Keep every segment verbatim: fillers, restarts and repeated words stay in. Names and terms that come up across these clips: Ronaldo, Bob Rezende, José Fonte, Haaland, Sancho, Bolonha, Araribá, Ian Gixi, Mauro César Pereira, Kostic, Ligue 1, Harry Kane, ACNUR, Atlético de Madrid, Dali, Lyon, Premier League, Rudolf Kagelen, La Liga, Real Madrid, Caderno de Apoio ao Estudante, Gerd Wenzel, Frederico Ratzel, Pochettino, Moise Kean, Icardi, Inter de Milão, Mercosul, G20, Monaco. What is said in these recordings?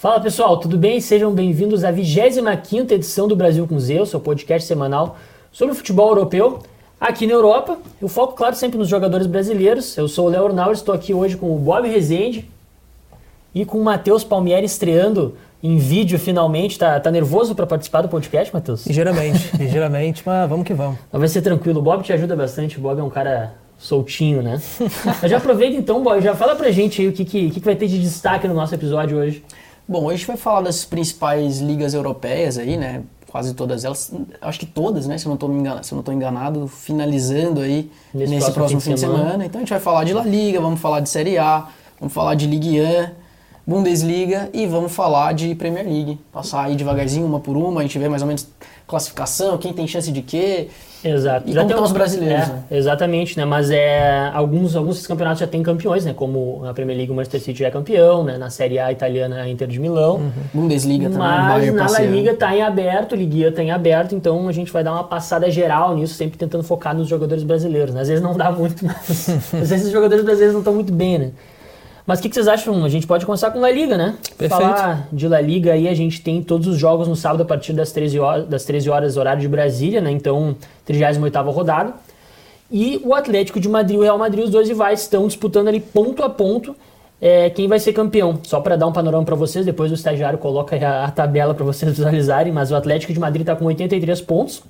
Fala pessoal, tudo bem? Sejam bem-vindos à vigésima quinta edição do Brasil com Z, o seu podcast semanal sobre o futebol europeu aqui na Europa. Eu foco, claro, sempre nos jogadores brasileiros. Eu sou o Léo Ornal, estou aqui hoje com o Bob Rezende e com o Matheus Palmieri estreando em vídeo finalmente. Tá, tá nervoso para participar do podcast, Matheus? Ligeiramente, ligeiramente, mas vamos que vamos. Mas vai ser tranquilo, o Bob te ajuda bastante, o Bob é um cara soltinho, né? Mas já aproveita então, Bob, já fala pra gente aí o que, que, que vai ter de destaque no nosso episódio hoje. Bom, hoje a gente vai falar das principais ligas europeias aí, né, quase todas elas, acho que todas, né, se eu não estou enganado, se eu não estou enganado, finalizando aí nesse, nesse próximo, próximo fim de semana. semana. Então a gente vai falar de La Liga, vamos falar de Série A, vamos falar de Ligue um, Bundesliga e vamos falar de Premier League. Passar aí devagarzinho, uma por uma, a gente vê mais ou menos classificação, quem tem chance de quê. Exato. E já como estão os brasileiros, é, né? Exatamente, né, mas é, alguns, alguns campeonatos já têm campeões, né, como na Premier League o Manchester City já é campeão, né, na Série A italiana a Inter de Milão. Uhum. Bundesliga também. Mas na La Liga está em aberto, Ligue um está em aberto, então a gente vai dar uma passada geral nisso, sempre tentando focar nos jogadores brasileiros, né? Às vezes não dá muito, mas às vezes os jogadores brasileiros não estão muito bem, né. Mas o que, que vocês acham? A gente pode começar com La Liga, né? Perfeito. Falar de La Liga aí, a gente tem todos os jogos no sábado a partir das treze horas, das treze horas, horário de Brasília, né? Então, trigésima oitava rodada. E o Atlético de Madrid e o Real Madrid, os dois rivais, estão disputando ali ponto a ponto é, quem vai ser campeão. Só para dar um panorama para vocês, depois o estagiário coloca a, a tabela para vocês visualizarem, mas o Atlético de Madrid está com oitenta e três pontos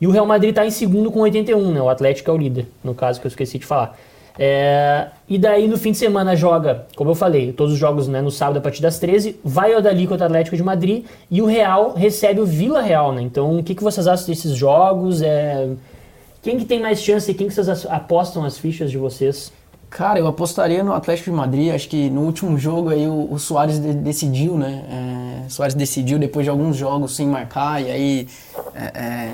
e o Real Madrid está em segundo com oitenta e um, né? O Atlético é o líder, no caso que eu esqueci de falar. É, e daí no fim de semana joga, como eu falei, todos os jogos, né, no sábado a partir das treze, vai ao Dali contra o Atlético de Madrid e o Real recebe o Vila Real, né? Então o que, que vocês acham desses jogos? É, quem que tem mais chance e quem que vocês apostam as fichas de vocês? Cara, eu apostaria no Atlético de Madrid. Acho que no último jogo aí o, o Suárez de, decidiu, né? É, Suárez decidiu depois de alguns jogos sem marcar e aí... É, é...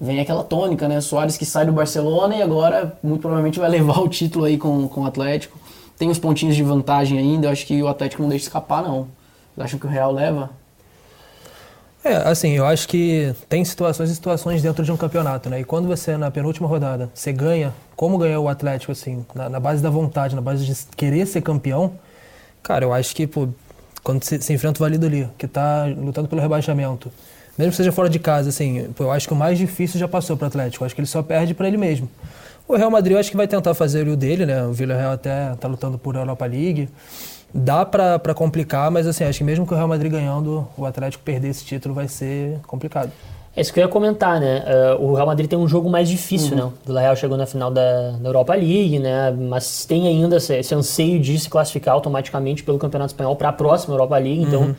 Vem aquela tônica, né? Suárez que sai do Barcelona e agora muito provavelmente vai levar o título aí com, com o Atlético. Tem uns pontinhos de vantagem ainda, eu acho que o Atlético não deixa escapar, não. Vocês acham que o Real leva? É, assim, eu acho que tem situações e situações dentro de um campeonato, né? E quando você, na penúltima rodada, você ganha, como ganhou o Atlético, assim, na, na base da vontade, na base de querer ser campeão, cara, eu acho que, pô, quando se, se enfrenta o Valladolid, que tá lutando pelo rebaixamento, mesmo que seja fora de casa, assim, eu acho que o mais difícil já passou para o Atlético. Eu acho que ele só perde para ele mesmo. O Real Madrid eu acho que vai tentar fazer o dele, né? O Villarreal até está lutando por Europa League. Dá para complicar, mas assim, acho que mesmo que o Real Madrid ganhando, o Atlético perder esse título vai ser complicado. É isso que eu ia comentar, né? Uh, o Real Madrid tem um jogo mais difícil, uhum. né? O Villarreal chegou na final da, da Europa League, né? Mas tem ainda esse, esse anseio de se classificar automaticamente pelo Campeonato Espanhol para a próxima Europa League, então... Uhum.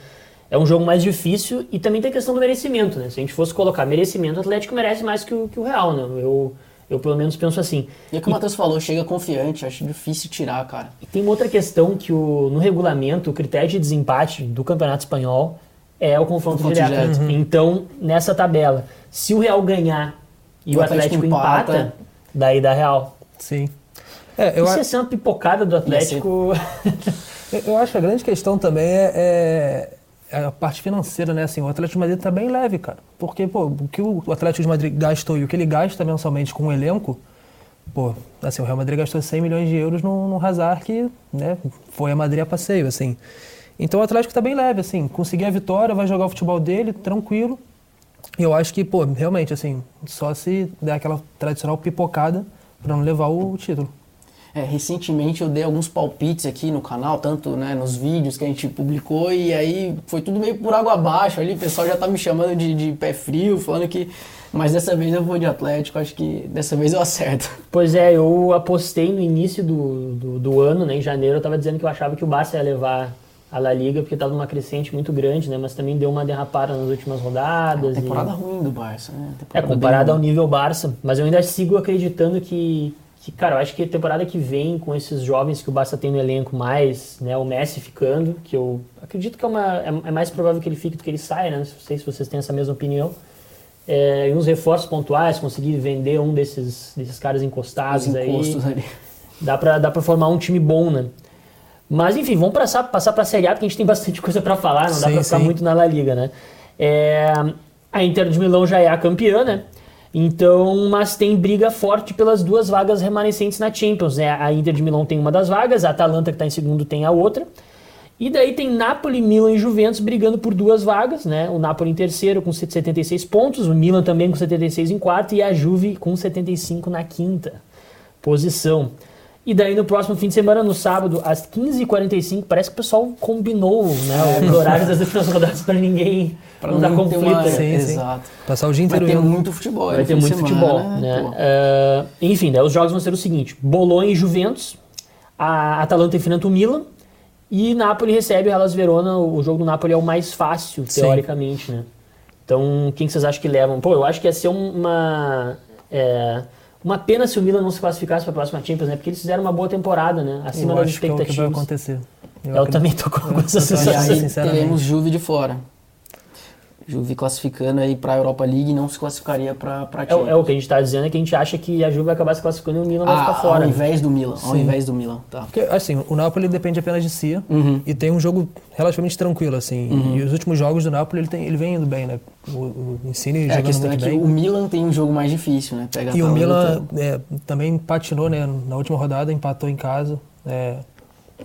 É um jogo mais difícil e também tem a questão do merecimento, né? Se a gente fosse colocar merecimento, o Atlético merece mais que o, que o Real, né? Eu, eu pelo menos penso assim. E é o que o Matheus falou, chega confiante, acho difícil tirar, cara. E tem uma outra questão que o, no regulamento, o critério de desempate do Campeonato Espanhol é o confronto, confronto direto. direto. Uhum. Então, nessa tabela, se o Real ganhar e o, o Atlético, Atlético empata, empata, daí dá Real. Sim. É, eu Isso a... é ser uma pipocada do Atlético. Eu acho que a grande questão também é... é... a parte financeira, né? Assim, o Atlético de Madrid tá bem leve, cara. Porque, pô, o que o Atlético de Madrid gastou e o que ele gasta mensalmente com o elenco, pô, assim, o Real Madrid gastou cem milhões de euros no, no Hazard, que, né, foi a Madrid a passeio, assim. Então o Atlético tá bem leve, assim. Conseguir a vitória, vai jogar o futebol dele, tranquilo. E eu acho que, pô, realmente, assim, só se der aquela tradicional pipocada pra não levar o título. É, recentemente eu dei alguns palpites aqui no canal, tanto, né, nos vídeos que a gente publicou, e aí foi tudo meio por água abaixo ali, o pessoal já tá me chamando de, de pé frio, falando que... Mas dessa vez eu vou de Atlético, acho que dessa vez eu acerto. Pois é, eu apostei no início do, do, do ano, né, em janeiro, eu tava dizendo que eu achava que o Barça ia levar a La Liga, porque tava numa crescente muito grande, né, mas também deu uma derrapada nas últimas rodadas. É, temporada e... ruim do Barça, né? É, comparado ao nível Barça, mas eu ainda sigo acreditando que... Que, cara, eu acho que a temporada que vem, com esses jovens que o Barça tem no elenco mais, né, o Messi ficando, que eu acredito que é, uma, é mais provável que ele fique do que ele saia, né? Não sei se vocês têm essa mesma opinião. É, e uns reforços pontuais, conseguir vender um desses, desses caras encostados aí. Ali. Dá pra, dá pra formar um time bom, né? Mas, enfim, vamos passar, passar pra Série A, porque a gente tem bastante coisa pra falar, não sim, dá pra ficar sim. muito na La Liga, né? É, a Inter de Milão já é a campeã, né? Então, mas tem briga forte pelas duas vagas remanescentes na Champions, né? A Inter de Milão tem uma das vagas, a Atalanta, que está em segundo, tem a outra. E daí tem Napoli, Milan e Juventus brigando por duas vagas, né? O Napoli em terceiro com setenta e seis pontos, o Milan também com setenta e seis em quarto e a Juve com setenta e cinco na quinta posição. E daí no próximo fim de semana, no sábado, às quinze e quarenta e cinco, parece que o pessoal combinou, né, o horário das últimas rodadas para ninguém pra não dar conflito. Uma... Né? Sim, sim. Exato. Passar o dia inteiro. Vai ter muito futebol. Vai ter muito semana, futebol, né? né? Uh, enfim, né, os jogos vão ser o seguinte: Bolonha e Juventus, a Atalanta enfrenta o Milan e Napoli recebe o Hellas Verona. O jogo do Napoli é o mais fácil, teoricamente, sim, né? Então, quem que vocês acham que levam? Pô, eu acho que ia ser uma... É... Uma pena se o Milan não se classificasse para a próxima Champions, né? Porque eles fizeram uma boa temporada, né? Acima das expectativas. Eu acho que é o que vai acontecer. Eu, eu também tô com algumas sensações. Teremos Juve de fora. Juve classificando aí para a Europa League e não se classificaria para a Champions. É, é o que a gente está dizendo, é que a gente acha que a Juve vai acabar se classificando e o Milan ah, vai ficar fora. Ao invés do Milan. Sim. Ao invés do Milan, tá. Porque, assim, o Napoli depende apenas de si, uhum, e tem um jogo relativamente tranquilo, assim. Uhum. E os últimos jogos do Napoli, ele, tem, ele vem indo bem, né? O Insigne jogando muito bem. É, a questão é que o Milan tem um jogo mais difícil, né? Pega e o Milan é, também patinou, né? Na última rodada, empatou em casa. É,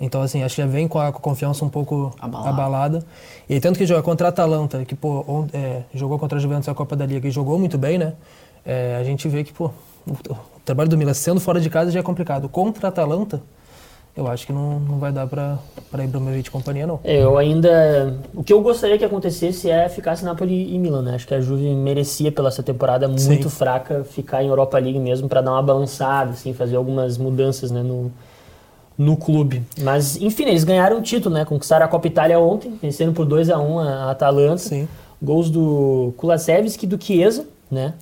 então, assim, acho que já vem com a, com a confiança um pouco abalada. abalada. E tanto que joga contra a Atalanta, que pô, on, é, jogou contra a Juventus na Copa da Liga e jogou muito bem, né? É, a gente vê que pô, o, o trabalho do Milan sendo fora de casa já é complicado. Contra a Atalanta, eu acho que não, não vai dar para para Ibrahimovic e companhia, não. Eu ainda... O que eu gostaria que acontecesse é ficasse Napoli e Milan, né? Acho que a Juve merecia, pela essa temporada muito, sim, fraca, ficar em Europa League mesmo para dar uma balançada, assim, fazer algumas mudanças, né? No, no clube. Mas, enfim, eles ganharam o título, né? Conquistaram a Copa Itália ontem, vencendo por dois a um a Atalanta. Sim. Gols do Kulusevski e do Chiesa, né?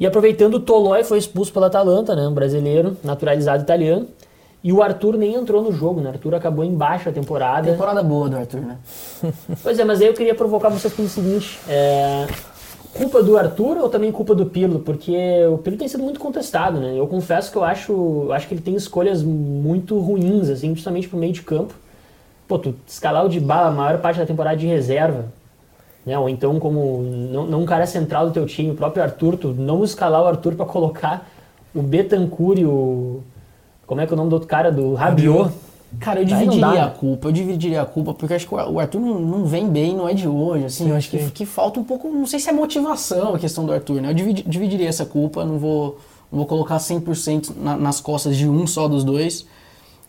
E aproveitando, o Tolói foi expulso pela Atalanta, né? Um brasileiro, naturalizado italiano. E o Arthur nem entrou no jogo, né? O Arthur acabou embaixo a temporada. Temporada boa do Arthur, né? Pois é, mas aí eu queria provocar vocês pelo seguinte... É... Culpa do Arthur ou também culpa do Pirlo? Porque o Pirlo tem sido muito contestado, né? Eu confesso que eu acho, acho que ele tem escolhas muito ruins, assim, justamente pro meio de campo. Pô, tu escalar o Dybala a maior parte da temporada de reserva, né? Ou então como não, não um cara central do teu time, o próprio Arthur, tu não escalar o Arthur pra colocar o Bentancur e o... Como é que é o nome do outro cara? Do Rabiot. Cara, eu dividiria dá, né? a culpa, eu dividiria a culpa, porque acho que o Arthur não, não vem bem, não é de hoje, assim, eu acho que, que falta um pouco, não sei se é motivação a questão do Arthur, né, eu dividi, dividiria essa culpa, não vou, não vou colocar cem por cento na, nas costas de um só dos dois,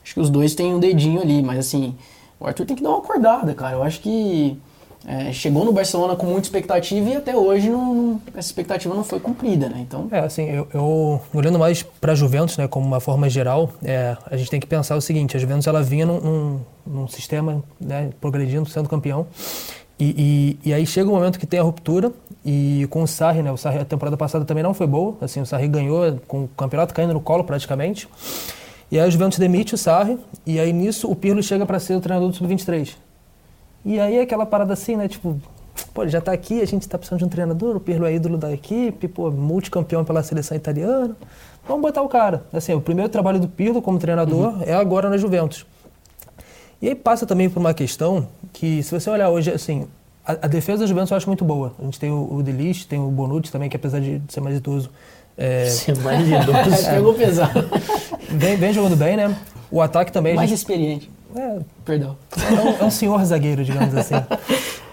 acho que os dois têm um dedinho ali, mas assim, o Arthur tem que dar uma acordada, cara, eu acho que é, chegou no Barcelona com muita expectativa e até hoje não, essa expectativa não foi cumprida, né, então... É, assim, eu, eu olhando mais para a Juventus, né, como uma forma geral, é, a gente tem que pensar o seguinte, a Juventus, ela vinha num, num, num sistema, né, progredindo, sendo campeão, e, e, e aí chega o momento que tem a ruptura, e com o Sarri, né, o Sarri, a temporada passada também não foi boa, assim, o Sarri ganhou com o campeonato caindo no colo praticamente, e aí a Juventus demite o Sarri, e aí nisso o Pirlo chega para ser o treinador do sub vinte e três. E aí aquela parada assim, né, tipo, pô, ele já tá aqui, a gente tá precisando de um treinador, o Pirlo é ídolo da equipe, pô, multicampeão pela seleção italiana, vamos botar o cara. Assim, o primeiro trabalho do Pirlo como treinador, uhum, é agora na Juventus. E aí passa também por uma questão que, se você olhar hoje, assim, a, a defesa da Juventus eu acho muito boa. A gente tem o, o De Ligt, tem o Bonucci também, que apesar de ser mais idoso... É... Ser mais idoso. Pegou pesado. Vem, vem jogando bem, né? O ataque também... Mais gente... experiente. É, Perdão. É um, é um senhor zagueiro, digamos assim.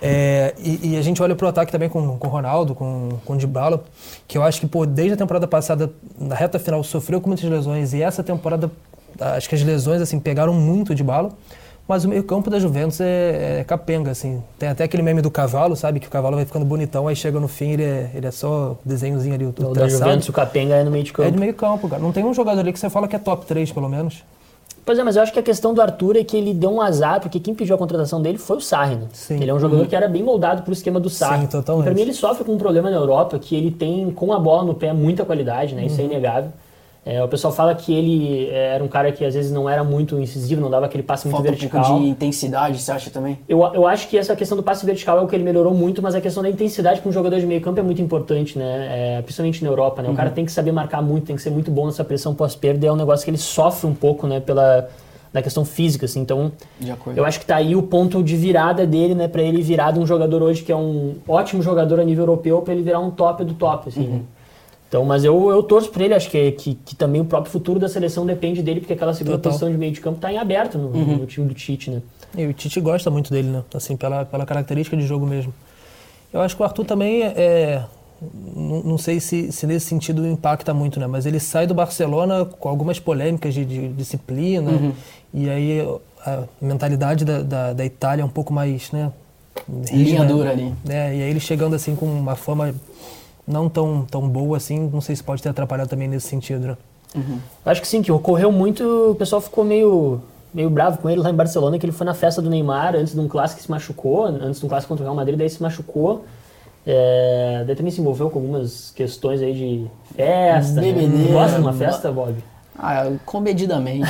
É, e, e a gente olha pro ataque também com o Ronaldo, com o Dybala, que eu acho que pô, desde a temporada passada, na reta final, sofreu com muitas lesões, e essa temporada, acho que as lesões assim, pegaram muito o Dybala, mas o meio campo da Juventus é, é capenga, assim. Tem até aquele meme do cavalo, sabe? Que o cavalo vai ficando bonitão, aí chega no fim, ele é, ele é só desenhozinho ali, o traçado. Da Juventus, o capenga é no meio de campo. É de meio campo, cara. Não tem um jogador ali que você fala que é top três, pelo menos. Pois é, mas eu acho que a questão do Arthur é que ele deu um azar, porque quem pediu a contratação dele foi o Sarri, né? Ele é um jogador, uhum, que era bem moldado pro esquema do Sarri. Sim, totalmente. Pra mim ele sofre com um problema na Europa, que ele tem, com a bola no pé, muita qualidade, né? Uhum. Isso é inegável. É, o pessoal fala que ele era um cara que às vezes não era muito incisivo, não dava aquele passe muito Falta vertical. Falta um pouco de intensidade, você acha também? Eu, eu acho que essa questão do passe vertical é o que ele melhorou muito, mas a questão da intensidade para um jogador de meio campo é muito importante, né? É, principalmente na Europa, né? Uhum. O cara tem que saber marcar muito, tem que ser muito bom nessa pressão pós-perda, é um negócio que ele sofre um pouco, né? Pela... na questão física, assim, então eu acho que tá aí o ponto de virada dele, né, para ele virar de um jogador hoje que é um ótimo jogador a nível europeu, para ele virar um top do top, assim, uhum, né? Então, mas eu, eu torço para ele, acho que, que, que também o próprio futuro da seleção depende dele, porque aquela segunda Total. posição de meio de campo está em aberto no, uhum. no time do Tite, né? E o Tite gosta muito dele, né? Assim, pela, pela característica de jogo mesmo. Eu acho que o Arthur também, é, não, não sei se, se nesse sentido impacta muito, né? Mas ele sai do Barcelona com algumas polêmicas de, de disciplina, uhum. e aí a mentalidade da, da, da Itália é um pouco mais, né? Linha dura ali. Né? E aí ele chegando assim com uma forma... não tão, tão boa assim, não sei se pode ter atrapalhado também nesse sentido, né? Uhum. Acho que sim, que ocorreu muito, o pessoal ficou meio, meio bravo com ele lá em Barcelona, que ele foi na festa do Neymar antes de um clássico e se machucou, antes de um clássico contra o Real Madrid, daí se machucou, é, daí também se envolveu com algumas questões aí de festa, né? Gosta de uma festa, Bob? Ah, comedidamente.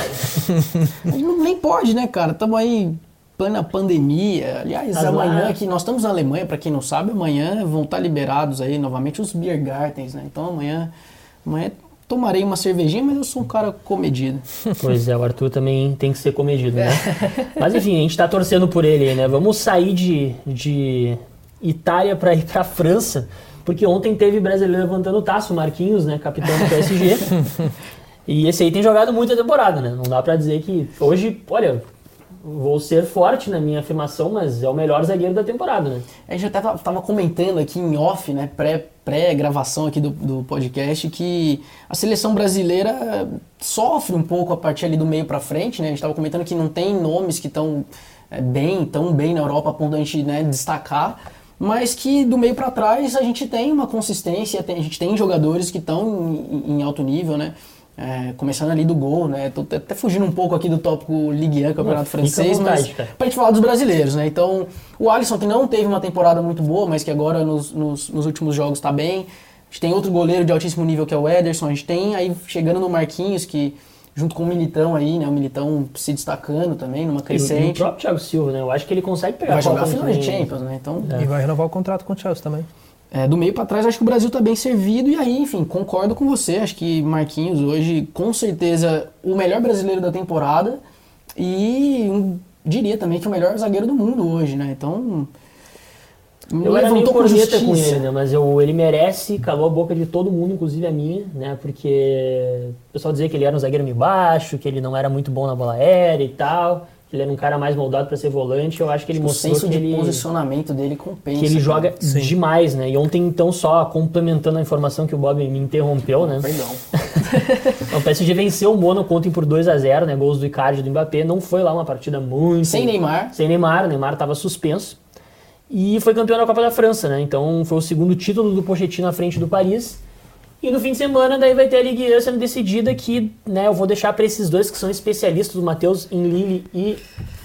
Nem pode, né, cara? Estamos aí... plena pandemia, aliás, As amanhã lá. que nós estamos na Alemanha, para quem não sabe, amanhã vão estar liberados aí novamente os beer gardens, né? Então amanhã, amanhã tomarei uma cervejinha, mas eu sou um cara comedido. Pois é, o Arthur também tem que ser comedido, né? É. Mas enfim, a gente está torcendo por ele, né? Vamos sair de, de Itália para ir para a França, porque ontem teve brasileiro levantando o taço, Marquinhos, né? Capitão do P S G. E esse aí tem jogado muito a temporada, né? Não dá para dizer que hoje, olha... vou ser forte na minha afirmação, mas é o melhor zagueiro da temporada, né? A gente até estava comentando aqui em off, né, pré, pré-gravação aqui do, do podcast, que a seleção brasileira sofre um pouco a partir ali do meio para frente, né? A gente estava comentando que não tem nomes que estão é, bem, tão bem na Europa a ponto de a gente, né, destacar, mas que do meio para trás a gente tem uma consistência, tem, a gente tem jogadores que estão em, em alto nível, né? É, começando ali do gol, né? Tô até fugindo um pouco aqui do tópico Ligue um, campeonato francês, mas pra gente falar dos brasileiros, né? Então, o Alisson, que não teve uma temporada muito boa, mas que agora nos, nos, nos últimos jogos tá bem. A gente tem outro goleiro de altíssimo nível que é o Ederson, a gente tem aí chegando no Marquinhos, que junto com o Militão aí, né? O Militão se destacando também numa crescente. E o próprio Thiago Silva, né? Eu acho que ele consegue pegar. Vai jogar a final de Champions, né? Então, é. E vai renovar o contrato com o Chelsea também. É, do meio para trás, acho que o Brasil está bem servido. E aí, enfim, concordo com você. Acho que Marquinhos hoje, com certeza, o melhor brasileiro da temporada. E um, diria também que o melhor zagueiro do mundo hoje, né? Então... eu era meio corneta com ele, né? Mas eu, ele merece, calou a boca de todo mundo, inclusive a minha, né? Porque o pessoal dizia que ele era um zagueiro meio baixo, que ele não era muito bom na bola aérea e tal... ele era um cara mais moldado para ser volante, eu acho que ele o mostrou senso que de ele, posicionamento dele compensa. Que ele joga Sim. demais, né? E ontem, então, só complementando a informação que o Bob me interrompeu, né? Perdão. O P S G venceu o Monaco ontem por dois a zero, né? Gols do Icardi e do Mbappé. Não foi lá uma partida muito... Sem Neymar. Sem Neymar. O Neymar estava suspenso. E foi campeão da Copa da França, né? Então, foi o segundo título do Pochettino à frente do Paris. E no fim de semana, daí vai ter a Ligue um sendo decidida que, né, eu vou deixar para esses dois que são especialistas, o Matheus em Lille e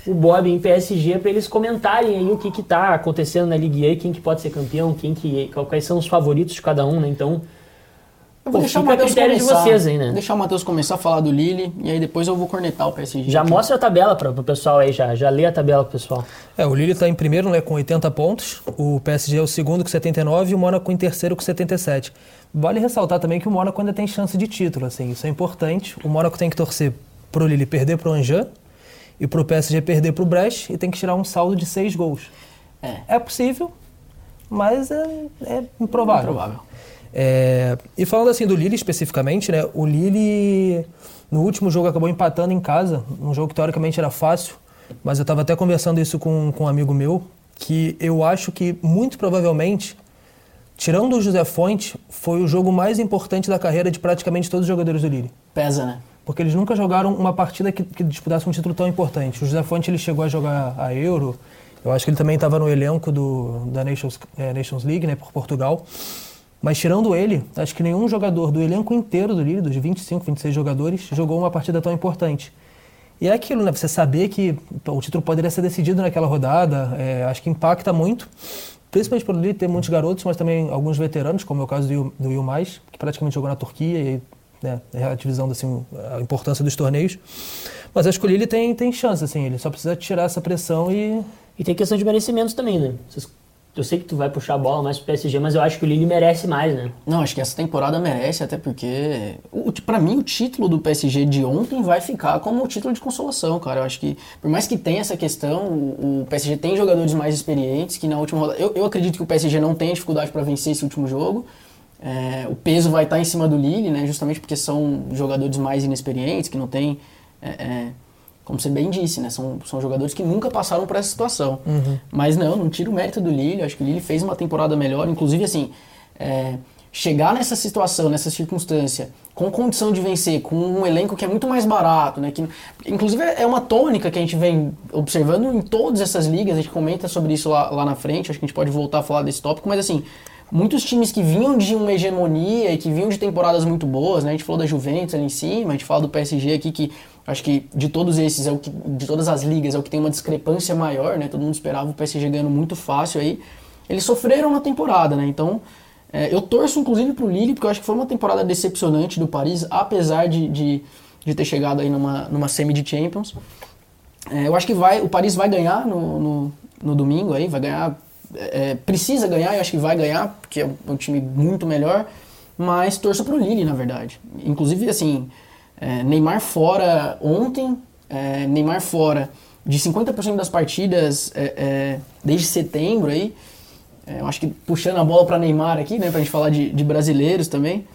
o Bob em P S G, para eles comentarem aí o que que tá acontecendo na Ligue um, quem que pode ser campeão, quem que, quais são os favoritos de cada um, né? Então, eu vou pô, deixar o Matheus começar, de vocês aí, né? deixar o Matheus começar a falar do Lille e aí depois eu vou cornetar o P S G. Já aqui. Mostra a tabela para o pessoal aí, já, já lê a tabela pro pessoal. É, o Lille tá em primeiro, né, com oitenta pontos, o P S G é o segundo com setenta e nove e o Monaco em terceiro com setenta e sete. Vale ressaltar também que o Monaco ainda tem chance de título, assim, isso é importante. O Monaco tem que torcer para o Lille perder para o Angers e para o P S G perder para o Brest e tem que tirar um saldo de seis gols. É, é possível, mas é, é improvável. improvável. É, e falando assim do Lille especificamente, né, o Lille no último jogo acabou empatando em casa, um jogo que teoricamente era fácil, mas eu estava até conversando isso com, com um amigo meu, que eu acho que muito provavelmente... tirando o José Fonte, foi o jogo mais importante da carreira de praticamente todos os jogadores do Lille. Pesa, né? Porque eles nunca jogaram uma partida que, que disputasse um título tão importante. O José Fonte, ele chegou a jogar a Euro, eu acho que ele também estava no elenco do, da Nations, é, Nations League, né, por Portugal. Mas tirando ele, acho que nenhum jogador do elenco inteiro do Lille, dos vinte e cinco, vinte e seis jogadores, jogou uma partida tão importante. E é aquilo, né? Você saber que o título poderia ser decidido naquela rodada, é, acho que impacta muito. Principalmente pelo Lille ter muitos garotos, mas também alguns veteranos, como é o caso do, do Yılmaz, que praticamente jogou na Turquia, e né, relativizando assim, a importância dos torneios. Mas acho que o Lille tem, tem chance, assim, ele só precisa tirar essa pressão e... E tem questão de merecimentos também, né? Eu sei que tu vai puxar a bola mais pro P S G, mas eu acho que o Lille merece mais, né? Não, acho que essa temporada merece, até porque... O, pra mim, o título do P S G de ontem vai ficar como o título de consolação, cara. Eu acho que, por mais que tenha essa questão, o, o P S G tem jogadores mais experientes, que na última rodada... Eu, eu acredito que o P S G não tem dificuldade para vencer esse último jogo. É, o peso vai estar em cima do Lille, né, justamente porque são jogadores mais inexperientes, que não tem, é, é, como você bem disse, né, são, são jogadores que nunca passaram por essa situação. Uhum. Mas não, não tiro o mérito do Lille, acho que o Lille fez uma temporada melhor, inclusive assim, é, chegar nessa situação, nessa circunstância, com condição de vencer, com um elenco que é muito mais barato, né, que, inclusive é uma tônica que a gente vem observando em todas essas ligas, a gente comenta sobre isso lá, lá na frente, acho que a gente pode voltar a falar desse tópico, mas assim... Muitos times que vinham de uma hegemonia e que vinham de temporadas muito boas, né? A gente falou da Juventus ali em cima, a gente fala do P S G aqui, que acho que de todos esses, é o que, de todas as ligas, é o que tem uma discrepância maior, né? Todo mundo esperava o P S G ganhando muito fácil aí. Eles sofreram na temporada, né? Então, é, eu torço inclusive pro Lille, porque eu acho que foi uma temporada decepcionante do Paris, apesar de, de, de ter chegado aí numa, numa semi de Champions. É, eu acho que vai, o Paris vai ganhar no, no, no domingo aí, vai ganhar... É, precisa ganhar, eu acho que vai ganhar, porque é um, um time muito melhor, mas torço pro Lille, na verdade. Inclusive, assim, é, Neymar fora ontem, é, Neymar fora de cinquenta por cento das partidas é, é, desde setembro, aí, é, eu acho que puxando a bola pra Neymar aqui, né, pra gente falar de, de brasileiros também.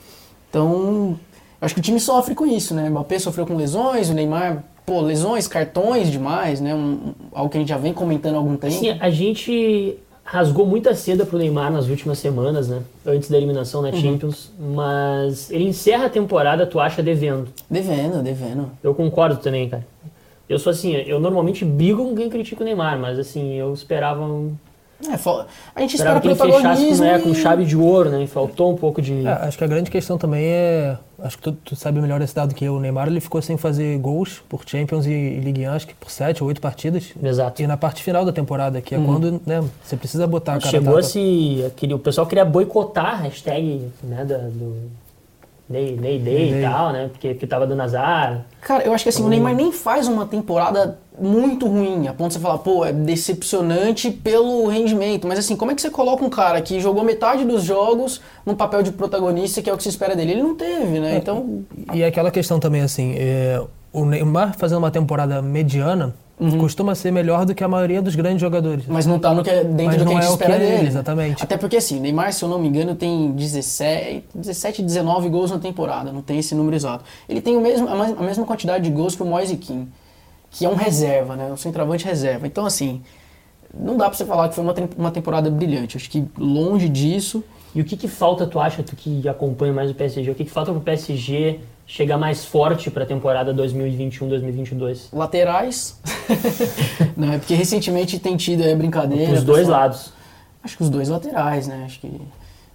Então, eu acho que o time sofre com isso, né, o Mbappé sofreu com lesões, o Neymar... Pô, lesões, cartões demais, né, um, algo que a gente já vem comentando há algum tempo. Sim, a gente... rasgou muita seda pro Neymar nas últimas semanas, né? Antes da eliminação na uhum. Champions. Mas ele encerra a temporada, tu acha, devendo. Devendo, devendo. Eu concordo também, cara. Eu sou assim, eu normalmente brigo com quem critica o Neymar, mas assim, eu esperava... Um... É, a gente esperava espera que ele fechasse, né, com chave de ouro, né? E faltou um pouco de... É, acho que a grande questão também é... Acho que tu, tu sabe melhor esse dado que eu. O Neymar, ele ficou sem fazer gols por Champions e, e Ligue um, acho que por sete ou oito partidas. Exato. E na parte final da temporada, que é uhum. quando, né, você precisa botar a cara. Chegou a se... Aquele, o pessoal queria boicotar a hashtag, né, da, do... Ney, Ney Day e tal, né? Porque, porque tava dando azar. Cara, eu acho que assim, o Neymar nem faz uma temporada muito ruim, a ponto de você falar, pô, é decepcionante pelo rendimento. Mas assim, como é que você coloca um cara que jogou metade dos jogos num papel de protagonista, que é o que se espera dele? Ele não teve, né? É, então... E aquela questão também, assim, é, o Neymar fazendo uma temporada mediana, uhum. costuma ser melhor do que a maioria dos grandes jogadores. Mas não tá no que, dentro Mas do que a gente é espera que dele. É, exatamente. Até porque assim, Neymar, se eu não me engano, tem dezessete, dezenove gols na temporada. Não tem esse número exato. Ele tem o mesmo, a mesma quantidade de gols que o Moise Kean, que é um reserva, né? Um centroavante reserva. Então assim, não dá pra você falar que foi uma, uma temporada brilhante. Acho que longe disso. E o que que falta, tu acha, tu que acompanha mais o P S G? O que que falta pro P S G... chegar mais forte para a temporada dois mil e vinte e um, dois mil e vinte e dois? Laterais. Não, é porque recentemente tem tido aí brincadeira. Os dois lados. Acho que os dois laterais, né? Acho que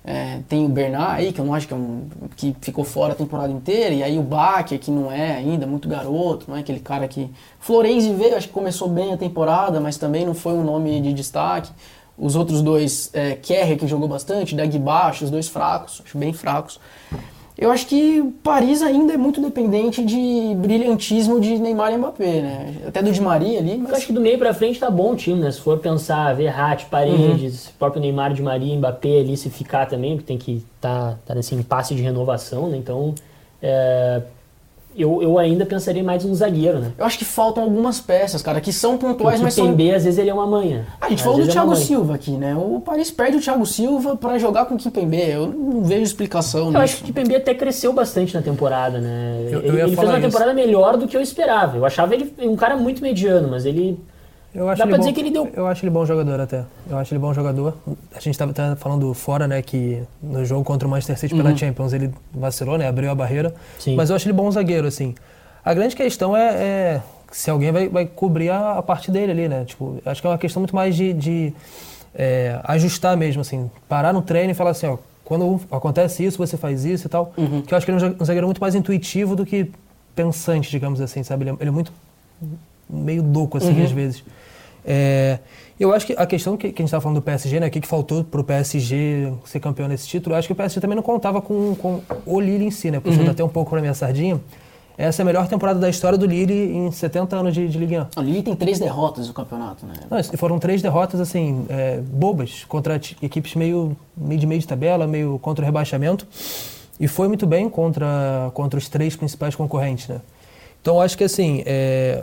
é, tem o Bernard aí, que eu não acho que é um, que ficou fora a temporada inteira, e aí o Baque, que não é ainda muito garoto, não é aquele cara que... Florenzi veio, acho que começou bem a temporada, mas também não foi um nome de destaque. Os outros dois, é, Kerr, que jogou bastante, Dag Baixo, os dois fracos, acho bem fracos. Eu acho que o Paris ainda é muito dependente de brilhantismo de Neymar e Mbappé, né? Até do Di Maria ali. Mas... Eu acho que do meio pra frente tá bom o time, né? Se for pensar, Verratti, Paredes, uhum. próprio Neymar, Di Maria e Mbappé ali, se ficar também, porque tem que tá, tá nesse impasse de renovação, né? Então, é... eu, eu ainda pensaria mais um zagueiro, né? Eu acho que faltam algumas peças, cara, que são pontuais, mas são... O Kimpembe, às vezes, ele é uma manha. Ah, a gente às falou do Thiago é Silva aqui, né? O Paris perde o Thiago Silva pra jogar com o Kimpembe. Eu não vejo explicação. Eu acho que o Kimpembe até cresceu bastante na temporada, né? Eu, eu ele ele fez uma temporada isso. melhor do que eu esperava. Eu achava ele um cara muito mediano, mas ele... Eu acho Dá ele pra bom, dizer que ele deu... Eu acho ele bom jogador até. Eu acho ele bom jogador. A gente tava tá, tá falando fora, né, que no jogo contra o Manchester City uhum. pela Champions, ele vacilou, né, abriu a barreira. Sim. Mas eu acho ele bom zagueiro, assim. A grande questão é, é se alguém vai, vai cobrir a, a parte dele ali, né. Tipo, acho que é uma questão muito mais de, de é, ajustar mesmo, assim. Parar no treino e falar assim, ó, quando acontece isso, você faz isso e tal. Uhum. Que eu acho que ele é um zagueiro muito mais intuitivo do que pensante, digamos assim, sabe. Ele é, ele é muito... meio louco, assim, uhum. às vezes. É, eu acho que a questão que, que a gente estava falando do P S G, né, o que, que faltou pro P S G ser campeão nesse título, eu acho que o P S G também não contava com, com o Lille em si, né, puxando uhum. até um pouco pra minha sardinha. Essa é a melhor temporada da história do Lille em setenta anos de, de Ligue um. O Lille tem três derrotas no campeonato, né? Não, foram três derrotas, assim, é, bobas, contra equipes meio, meio de meio de tabela, meio contra o rebaixamento, e foi muito bem contra, contra os três principais concorrentes, né. Então, eu acho que, assim, é,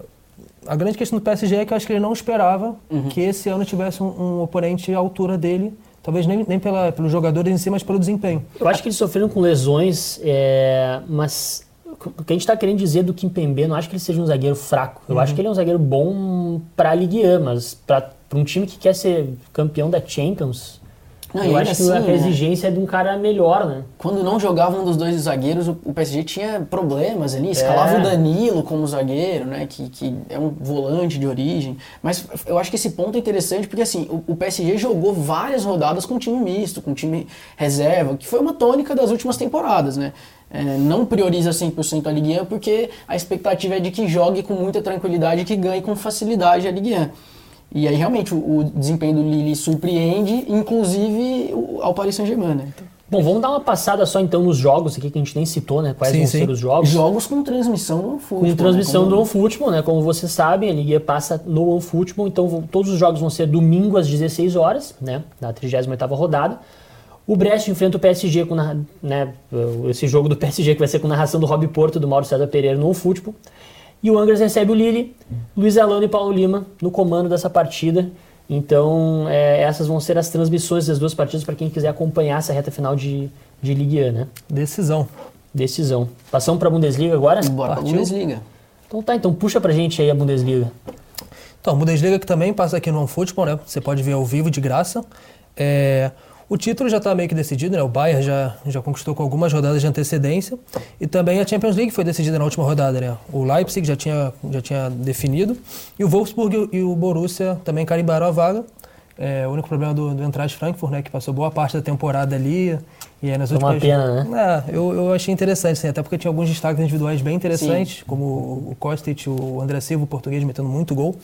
a grande questão do P S G é que eu acho que ele não esperava uhum. que esse ano tivesse um, um oponente à altura dele Talvez nem, nem pela, pelos jogadores em si, mas pelo desempenho. Eu acho que eles sofreram com lesões, é, mas o que a gente está querendo dizer do Kimpembe, não acho que ele seja um zagueiro fraco. Eu uhum. acho que ele é um zagueiro bom para a Ligue um, mas para um time que quer ser campeão da Champions, não, eu acho assim, que a exigência é de um cara melhor, né? Quando não jogava um dos dois zagueiros, o P S G tinha problemas ali, escalava é. o Danilo como zagueiro, né? Que, que é um volante de origem. Mas eu acho que esse ponto é interessante porque, assim, o, o P S G jogou várias rodadas com time misto, com time reserva, que foi uma tônica das últimas temporadas, né? É, não prioriza cem por cento a Ligue um porque a expectativa é de que jogue com muita tranquilidade e que ganhe com facilidade a Ligue um. E aí, realmente, o, o desempenho do Lille surpreende, inclusive o, ao Paris Saint-Germain, né? Então, bom, vamos dar uma passada só, então, nos jogos aqui, que a gente nem citou, né? Quais sim, vão sim. ser os jogos. Jogos com transmissão do OneFootball. Com transmissão né? Como... do OneFootball, né? Como vocês sabem, a Liga passa no OneFootball, então vão, todos os jogos vão ser domingo às dezesseis horas, né? Na trigésima oitava rodada. O Brest enfrenta o P S G, com narra... né? Esse jogo do P S G que vai ser com narração do Rob Porto, do Mauro César Pereira no OneFootball. E o Angers recebe o Lille, Luiz Alano e Paulo Lima no comando dessa partida. Então, é, essas vão ser as transmissões das duas partidas para quem quiser acompanhar essa reta final de, de Ligue um, né? Decisão. Decisão. Passamos para a Bundesliga agora? Bora para a Bundesliga. Então tá, então puxa para gente aí a Bundesliga. Então, a Bundesliga que também passa aqui no OneFootball, né? Você pode ver ao vivo de graça. É... O título já está meio que decidido, né? O Bayern já, já conquistou com algumas rodadas de antecedência. E também a Champions League foi decidida na última rodada, né? O Leipzig já tinha, já tinha definido. E o Wolfsburg e o Borussia também carimbaram a vaga. É, o único problema do, do Eintracht Frankfurt, né? Que passou boa parte da temporada ali. E aí nas últimas... Foi uma pena, né? É, eu, eu achei interessante, sim. Até porque tinha alguns destaques individuais bem interessantes, sim. Como o Kostic, o André Silva, o português, metendo muito gol.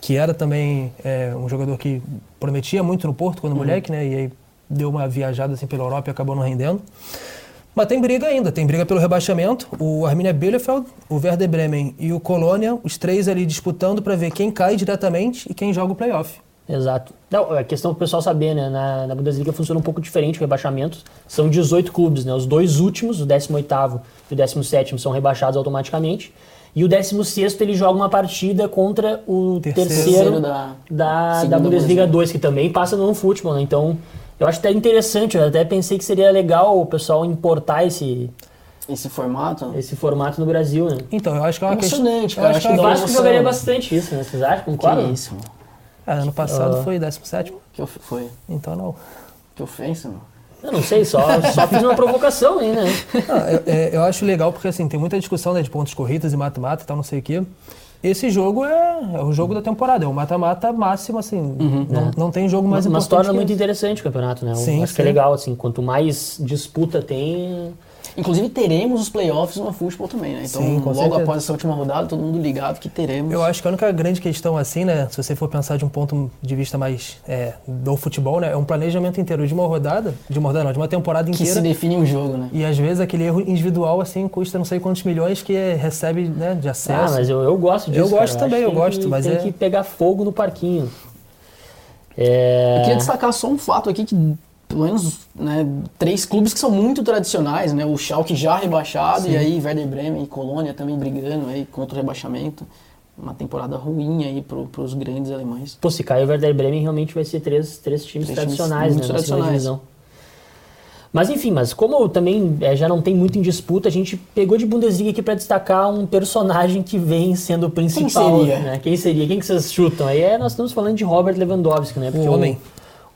Que era também é, um jogador que prometia muito no Porto quando uhum. moleque, né? E aí... Deu uma viajada assim pela Europa e acabou não rendendo. Mas tem briga ainda, tem briga pelo rebaixamento. O Arminia Bielefeld, o Werder Bremen e o Colônia, os três ali disputando para ver quem cai diretamente e quem joga o playoff. Exato. Não, é questão pro pessoal saber, né? Na, na Bundesliga funciona um pouco diferente o rebaixamento. São dezoito clubes, né? Os dois últimos, o décimo oitavo e o décimo sétimo, são rebaixados automaticamente. E o décimo sexto ele joga uma partida contra o terceiro, terceiro da, da, da Bundesliga dois, que também passa no OneFootball, né? Então... Eu acho até interessante, eu até pensei que seria legal o pessoal importar esse... Esse formato? Esse formato no Brasil, né? Então, eu acho que é uma questão... Emocionante, cara. Eu acho que, que o Vasco jogaria bastante isso, né? Vocês acham? Concordo? Que isso, mano? Ah, ano passado uh... foi décimo sétimo. Que of... Foi. Então não. Que ofensa, mano. Eu não sei, só, só fiz uma provocação aí, né? Ah, eu, eu acho legal porque, assim, tem muita discussão, né? De pontos corridas e mata-mata e tal, não sei o quê. Esse jogo é, é o jogo da temporada, é o mata-mata máximo, assim, uhum, não, é. não tem jogo mais mas, importante. Mas torna muito interessante o campeonato, né? Eu sim, acho sim. que é legal, assim, quanto mais disputa tem... Inclusive teremos os playoffs no futebol também, né? Então, sim, logo certeza. Após essa última rodada, todo mundo ligado que teremos... Eu acho que a única grande questão, assim, né? Se você for pensar de um ponto de vista mais é, do futebol, né? É um planejamento inteiro de uma rodada, de uma rodada não, de uma temporada inteira... Que se define um jogo, né? E às vezes aquele erro individual, assim, custa não sei quantos milhões que é, recebe, né? De acesso... Ah, mas eu, eu gosto disso, Eu gosto cara. também, eu, eu gosto, que, mas tem é... que pegar fogo no parquinho. É... Eu queria destacar só um fato aqui que... Pelo menos, né, três clubes que são muito tradicionais, né? O Schalke já rebaixado, sim. E aí Werder Bremen e Colônia também brigando aí contra o rebaixamento. Uma temporada ruim aí para os grandes alemães. Pô, se cair o Werder Bremen, realmente vai ser três, três times três tradicionais, times né? Tradicionais. Na segunda divisão. Mas enfim, mas como também é, já não tem muito em disputa, a gente pegou de Bundesliga aqui para destacar um personagem que vem sendo o principal. Quem seria? Né? Quem seria? Quem que vocês chutam? Aí é, nós estamos falando de Robert Lewandowski, né? Porque o homem...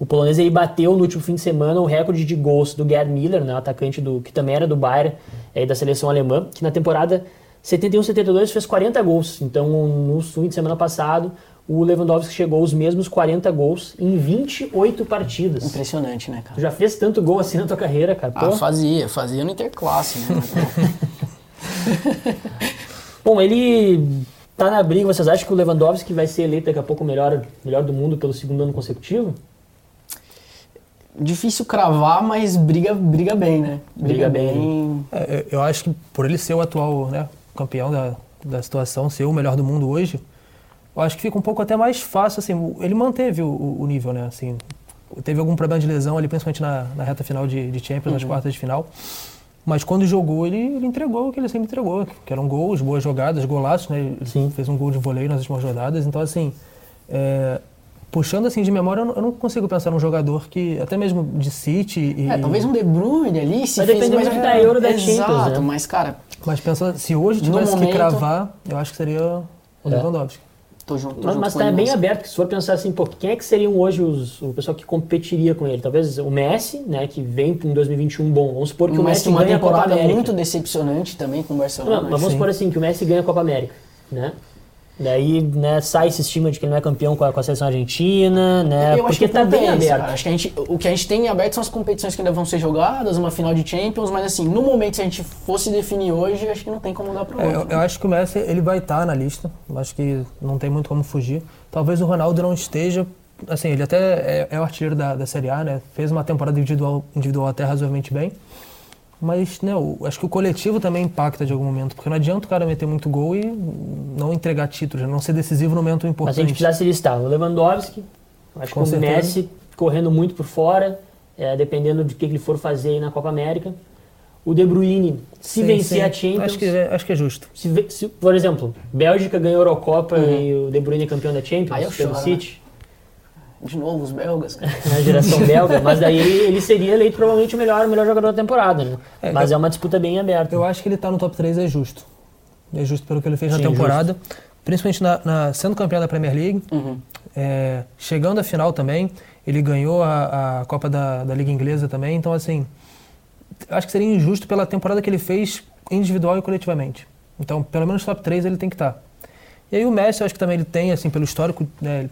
O polonês ele bateu no último fim de semana o recorde de gols do Gerd Müller, né, atacante do, que também era do Bayern, é, da seleção alemã, que na temporada setenta e um setenta e dois fez quarenta gols. Então, no fim de semana passado, o Lewandowski chegou aos mesmos quarenta gols em vinte e oito partidas. Impressionante, né, cara? Já fez tanto gol assim na tua carreira, cara? Pô? Ah, fazia. Fazia no Interclasse, né? Bom, ele... tá na briga. Vocês acham que o Lewandowski vai ser eleito daqui a pouco o melhor, melhor do mundo pelo segundo ano consecutivo? Difícil cravar, mas briga, briga bem, né? Briga, briga bem. bem. É, eu acho que por ele ser o atual, né, campeão da, da situação, ser o melhor do mundo hoje, eu acho que fica um pouco até mais fácil, assim, ele manteve o, o nível, né? Assim, teve algum problema de lesão ali, principalmente na, na reta final de, de Champions, uhum. nas quartas de final. Mas quando jogou, ele, ele entregou o que ele sempre entregou, que eram gols, boas jogadas, golaços, né? Ele Sim. fez um gol de voleio nas últimas rodadas, então assim... É, puxando assim de memória, eu não, eu não consigo pensar num jogador que, até mesmo de City... E... É, talvez um De Bruyne ali, se mas fez mais... Mas da Euro, da Champions, exato, né? Mas, cara... Mas pensando, se hoje tivesse momento... que cravar, eu acho que seria o Lewandowski. É. Tô junto, tô mas, junto mas tá ele, bem mas... aberto, se for pensar assim, pô, quem é que seriam hoje os, o pessoal que competiria com ele? Talvez o Messi, né, que vem com um dois mil e vinte e um bom. Vamos supor que o, o Messi, Messi ganha a Copa América. Uma temporada muito decepcionante também com o Barcelona. Não, mas vamos sim. supor assim, que o Messi ganha a Copa América, né? Daí, né, sai esse estigma de que ele não é campeão com a, com a seleção argentina, né? Eu porque está bem aberto. Cara, acho que a gente, o que a gente tem aberto são as competições que ainda vão ser jogadas, uma final de Champions, mas assim, no momento, se a gente fosse definir hoje, acho que não tem como dar para o outro. É, eu, né? eu acho que o Messi ele vai estar tá na lista, eu acho que não tem muito como fugir. Talvez o Ronaldo não esteja, assim, ele até é, é o artilheiro da, da Série A, né? Fez uma temporada individual, individual até razoavelmente bem. Mas, né, eu acho que o coletivo também impacta de algum momento, porque não adianta o cara meter muito gol e não entregar títulos, não ser decisivo no momento importante. Mas a gente precisa se listar. O Lewandowski, acho Com que o certeza. Messi correndo muito por fora, é, dependendo de que ele for fazer aí na Copa América. O De Bruyne, se sim, vencer sim. a Champions... Acho que, acho que é justo. Se, se, por exemplo, Bélgica ganhou a Eurocopa uhum. e o De Bruyne é campeão da Champions pelo City. De novo, os belgas, cara. Na geração belga, mas daí ele seria eleito provavelmente o melhor, o melhor jogador da temporada, né? É, mas é uma disputa bem aberta. Eu acho que ele tá no top três, é justo. É justo pelo que ele fez Sim, na temporada. Justo. Principalmente na, na, sendo campeão da Premier League, uhum. é, chegando à final também, ele ganhou a, a Copa da, da Liga Inglesa também, então assim, acho que seria injusto pela temporada que ele fez individual e coletivamente. Então, pelo menos top três ele tem que estar. Tá. E aí o Messi, eu acho que também ele tem, assim, pelo histórico, né,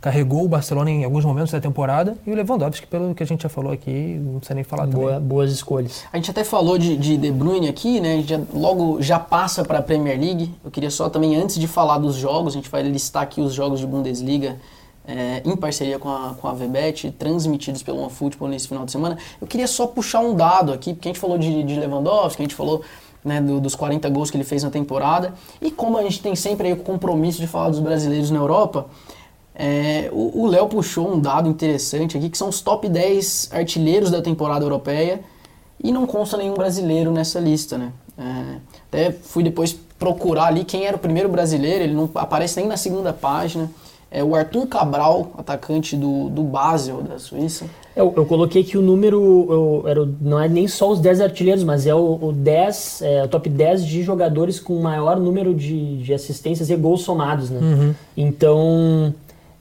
carregou o Barcelona em alguns momentos da temporada, e o Lewandowski, pelo que a gente já falou aqui, não precisa nem falar Boa, também. Boas escolhas. A gente até falou de, de De Bruyne aqui, né? A gente já, logo já passa para a Premier League. Eu queria só também, antes de falar dos jogos, a gente vai listar aqui os jogos de Bundesliga é, em parceria com a, com a V BET, transmitidos pelo OneFootball nesse final de semana. Eu queria só puxar um dado aqui, porque a gente falou de, de Lewandowski, a gente falou... Né, do, dos quarenta gols que ele fez na temporada, e como a gente tem sempre aí o compromisso de falar dos brasileiros na Europa... É, o Léo puxou um dado interessante aqui, que são os top dez artilheiros da temporada europeia, e não consta nenhum brasileiro nessa lista, né? É, até fui depois procurar ali quem era o primeiro brasileiro, ele não aparece nem na segunda página. É o Arthur Cabral, atacante do, do Basel, da Suíça. Eu, eu coloquei que o número eu, era, não é nem só os dez artilheiros, mas é o, o, dez, é, o top dez de jogadores com maior número de, de assistências e gols somados, né? Uhum. Então...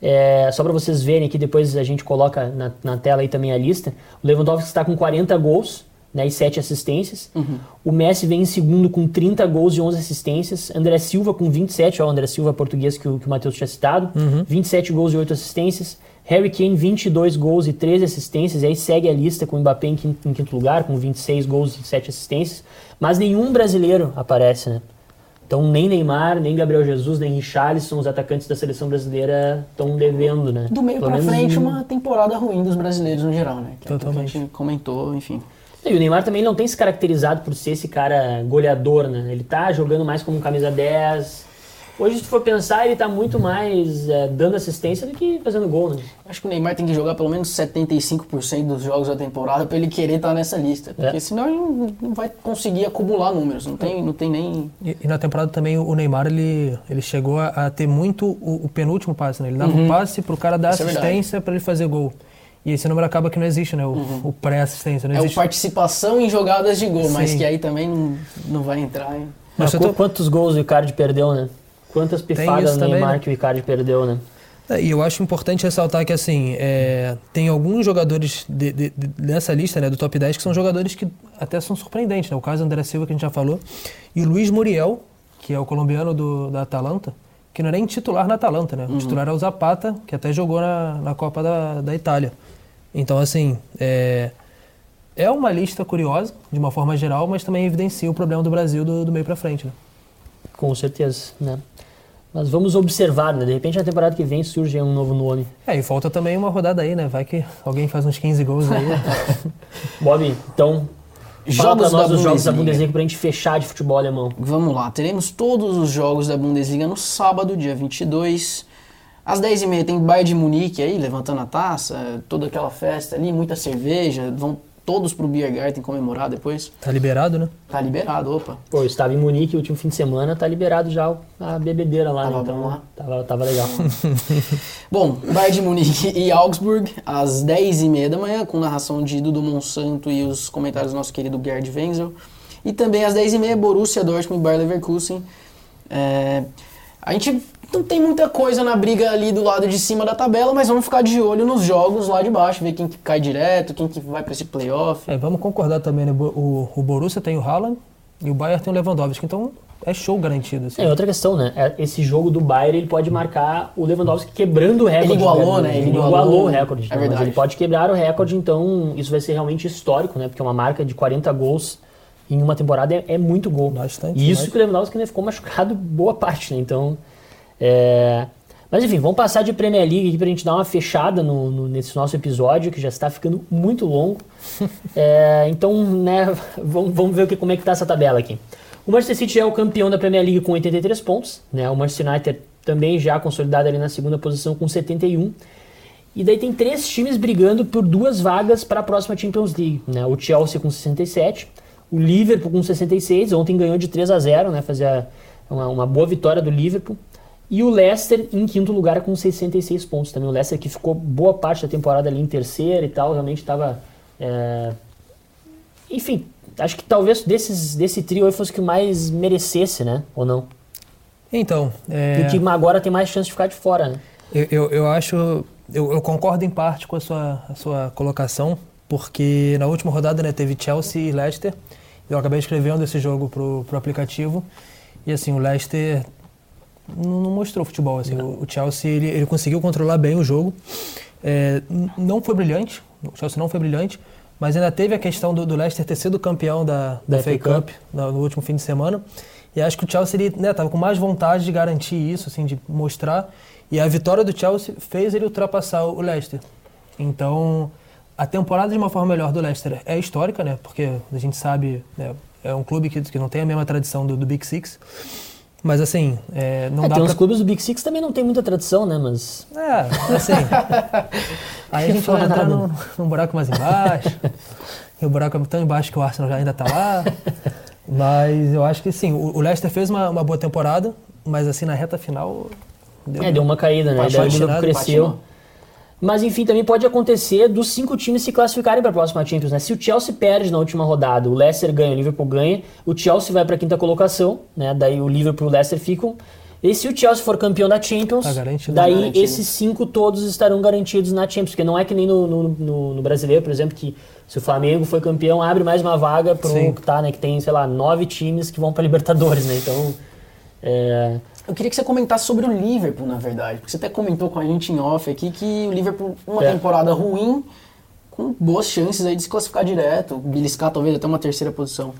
É, só para vocês verem aqui, depois a gente coloca na, na tela aí também a lista. O Lewandowski está com quarenta gols, né, e sete assistências. Uhum. O Messi vem em segundo com trinta gols e onze assistências. André Silva com vinte e sete, ó, André Silva português que o, que o Matheus tinha citado. Uhum. vinte e sete gols e oito assistências. Harry Kane, vinte e dois gols e treze assistências. E aí segue a lista com o Mbappé em quinto, em quinto lugar, com vinte e seis gols e sete assistências. Mas nenhum brasileiro aparece, né? Então, nem Neymar, nem Gabriel Jesus, nem Richarlison, os atacantes da seleção brasileira estão devendo, né? Do meio para frente, um... uma temporada ruim dos brasileiros no geral, né? Que totalmente. É que a gente comentou, enfim. E o Neymar também não tem se caracterizado por ser esse cara goleador, né? Ele tá jogando mais como camisa dez. Hoje, se tu for pensar, ele tá muito mais é, dando assistência do que fazendo gol, né? Acho que o Neymar tem que jogar pelo menos setenta e cinco por cento dos jogos da temporada para ele querer estar tá nessa lista. Porque é. senão ele não vai conseguir acumular números, não tem, não tem nem... E, e na temporada também o Neymar, ele, ele chegou a, a ter muito o, o penúltimo passe, né? Ele dava uhum. um passe pro cara dar Isso assistência é para ele fazer gol. E esse número acaba que não existe, né? O, uhum. o pré-assistência, não existe. É o participação em jogadas de gol, Sim. mas que aí também não, não vai entrar. Hein? Mas mas tô... quantos gols o Icardi perdeu, né? Quantas pifadas no Neymar, né? Que o Icardi perdeu, né? É, e eu acho importante ressaltar que, assim, é, tem alguns jogadores de, de, de, dessa lista, né, do top dez, que são jogadores que até são surpreendentes, né? O caso do André Silva, que a gente já falou, e o Luiz Muriel, que é o colombiano do, da Atalanta, que não é nem titular na Atalanta, né? O uhum. titular é o Zapata, que até jogou na, na Copa da, da Itália. Então, assim, é, é uma lista curiosa, de uma forma geral, mas também evidencia o problema do Brasil do, do meio pra frente, né? Com certeza, né? Mas vamos observar, né? De repente, na temporada que vem, surge um novo nome. É, e falta também uma rodada aí, né? Vai que alguém faz uns quinze gols aí. Bob, então, fala pra nós os jogos da Bundesliga pra gente fechar de futebol alemão. Vamos lá, teremos todos os jogos da Bundesliga no sábado, dia vinte e dois. Às dez e meia tem Bayern de Munique aí, levantando a taça, toda aquela festa ali, muita cerveja, vão todos pro Biergarten comemorar depois. Tá liberado, né? Tá liberado, opa. Pô, eu estava em Munique o último fim de semana, tá liberado já a bebedeira lá, tava né? Então, bom lá. Tava, tava legal. Bom, Bayern de Munique e Augsburg, às dez e meia da manhã, com narração de Dudu Monsanto e os comentários do nosso querido Gerd Wenzel. E também às dez e meia, Borussia Dortmund e Bayer Leverkusen. É... A gente não tem muita coisa na briga ali do lado de cima da tabela, mas vamos ficar de olho nos jogos lá de baixo, ver quem que cai direto, quem que vai para esse playoff. É, vamos concordar também, né? O, o Borussia tem o Haaland e o Bayern tem o Lewandowski, então é show garantido. Assim. É outra questão, né? Esse jogo do Bayern, ele pode marcar o Lewandowski quebrando o recorde. Ele igualou, né? Ele igualou, igualou o recorde. É verdade. Mas ele pode quebrar o recorde, então isso vai ser realmente histórico, né? Porque é uma marca de quarenta gols... em uma temporada é, é muito gol. Bastante, e isso mas... que o Lewandowski ainda ficou machucado boa parte, né? Então, é... Mas enfim, vamos passar de Premier League aqui pra gente dar uma fechada no, no, nesse nosso episódio, que já está ficando muito longo. é... Então, né, vamos, vamos ver o que, como é que tá essa tabela aqui. O Manchester City é o campeão da Premier League com oitenta e três pontos, né? O Manchester United também já consolidado ali na segunda posição com setenta e um. E daí tem três times brigando por duas vagas para a próxima Champions League, né? O Chelsea com sessenta e sete... O Liverpool com sessenta e seis, ontem ganhou de três a zero, né? Fazia uma, uma boa vitória do Liverpool. E o Leicester em quinto lugar com sessenta e seis pontos também. O Leicester que ficou boa parte da temporada ali em terceiro e tal, realmente estava... É... Enfim, acho que talvez desses, desse trio aí fosse o que mais merecesse, né? Ou não? Então... É... E o que agora tem mais chance de ficar de fora, né? Eu, eu, eu acho... Eu, eu concordo em parte com a sua, a sua colocação, porque na última rodada, né, teve Chelsea e Leicester. Eu acabei escrevendo esse jogo pro, pro aplicativo e, assim, o Leicester não, não mostrou futebol, assim. O, o Chelsea, ele, ele conseguiu controlar bem o jogo. É, não foi brilhante, o Chelsea não foi brilhante, mas ainda teve a questão do, do Leicester ter sido campeão da, da, da F A Cup no, no último fim de semana. E acho que o Chelsea, ele, né, tava com mais vontade de garantir isso, assim, de mostrar. E a vitória do Chelsea fez ele ultrapassar o Leicester. Então... A temporada, de uma forma melhor, do Leicester é histórica, né? Porque a gente sabe, né? É um clube que, que não tem a mesma tradição do, do Big Six. Mas, assim, é, não é, dá tem pra... uns clubes do Big Six também não tem muita tradição, né? Mas... É, assim... aí a gente vai entrar num, num buraco mais embaixo. E o buraco é tão embaixo que o Arsenal já ainda está lá. Mas eu acho que, sim, o, o Leicester fez uma, uma boa temporada, mas, assim, na reta final... Deu é, deu uma caída, né? Daí o grupo cresceu. Patinou. Mas, enfim, também pode acontecer dos cinco times se classificarem para a próxima Champions, né? Se o Chelsea perde na última rodada, o Leicester ganha, o Liverpool ganha, o Chelsea vai para a quinta colocação, né? Daí o Liverpool e o Leicester ficam. E se o Chelsea for campeão da Champions, tá garantido, daí garantido. Esses cinco todos estarão garantidos na Champions, porque não é que nem no, no, no, no brasileiro, por exemplo, que se o Flamengo for campeão, abre mais uma vaga para o que tá, né? Que tem, sei lá, nove times que vão para Libertadores, né? Então... É... Eu queria que você comentasse sobre o Liverpool, na verdade, porque você até comentou com a gente em off aqui que o Liverpool, uma é. temporada ruim, com boas chances aí de se classificar direto, beliscar talvez até uma terceira posição.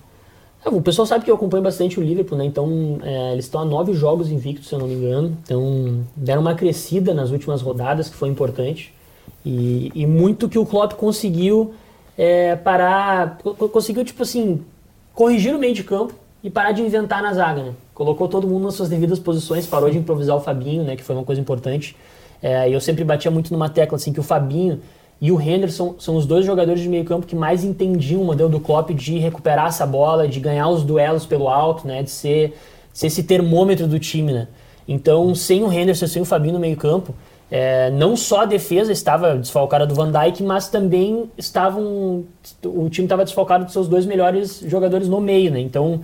É, o pessoal sabe que eu acompanho bastante o Liverpool, né? Então é, eles estão a nove jogos invictos, se eu não me engano, então deram uma crescida nas últimas rodadas, que foi importante, e, e muito que o Klopp conseguiu é, parar, conseguiu, tipo assim, corrigir o meio de campo e parar de inventar na zaga, né? Colocou todo mundo nas suas devidas posições, parou de improvisar o Fabinho, né, que foi uma coisa importante. É, eu sempre batia muito numa tecla assim, que o Fabinho e o Henderson são os dois jogadores de meio campo que mais entendiam o modelo do Klopp de recuperar essa bola, de ganhar os duelos pelo alto, né, de ser, ser esse termômetro do time, né. Então, sem o Henderson, sem o Fabinho no meio campo, é, não só a defesa estava desfalcada do Van Dijk, mas também estavam, o time estava desfalcado dos seus dois melhores jogadores no meio, né. Então...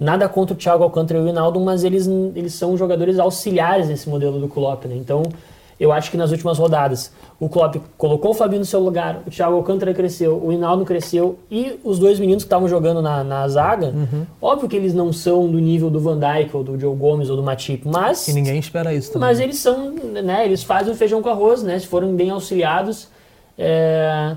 Nada contra o Thiago Alcântara e o Wijnaldum, mas eles, eles são jogadores auxiliares nesse modelo do Klopp, né? Então, eu acho que nas últimas rodadas, o Klopp colocou o Fabinho no seu lugar, o Thiago Alcântara cresceu, o Wijnaldum cresceu, e os dois meninos que estavam jogando na, na zaga, uhum. Óbvio que eles não são do nível do Van Dijk, ou do Joe Gomes, ou do Matip, mas... E ninguém espera isso também. Mas eles são, né? Eles fazem o feijão com arroz, né? Se forem bem auxiliados, é...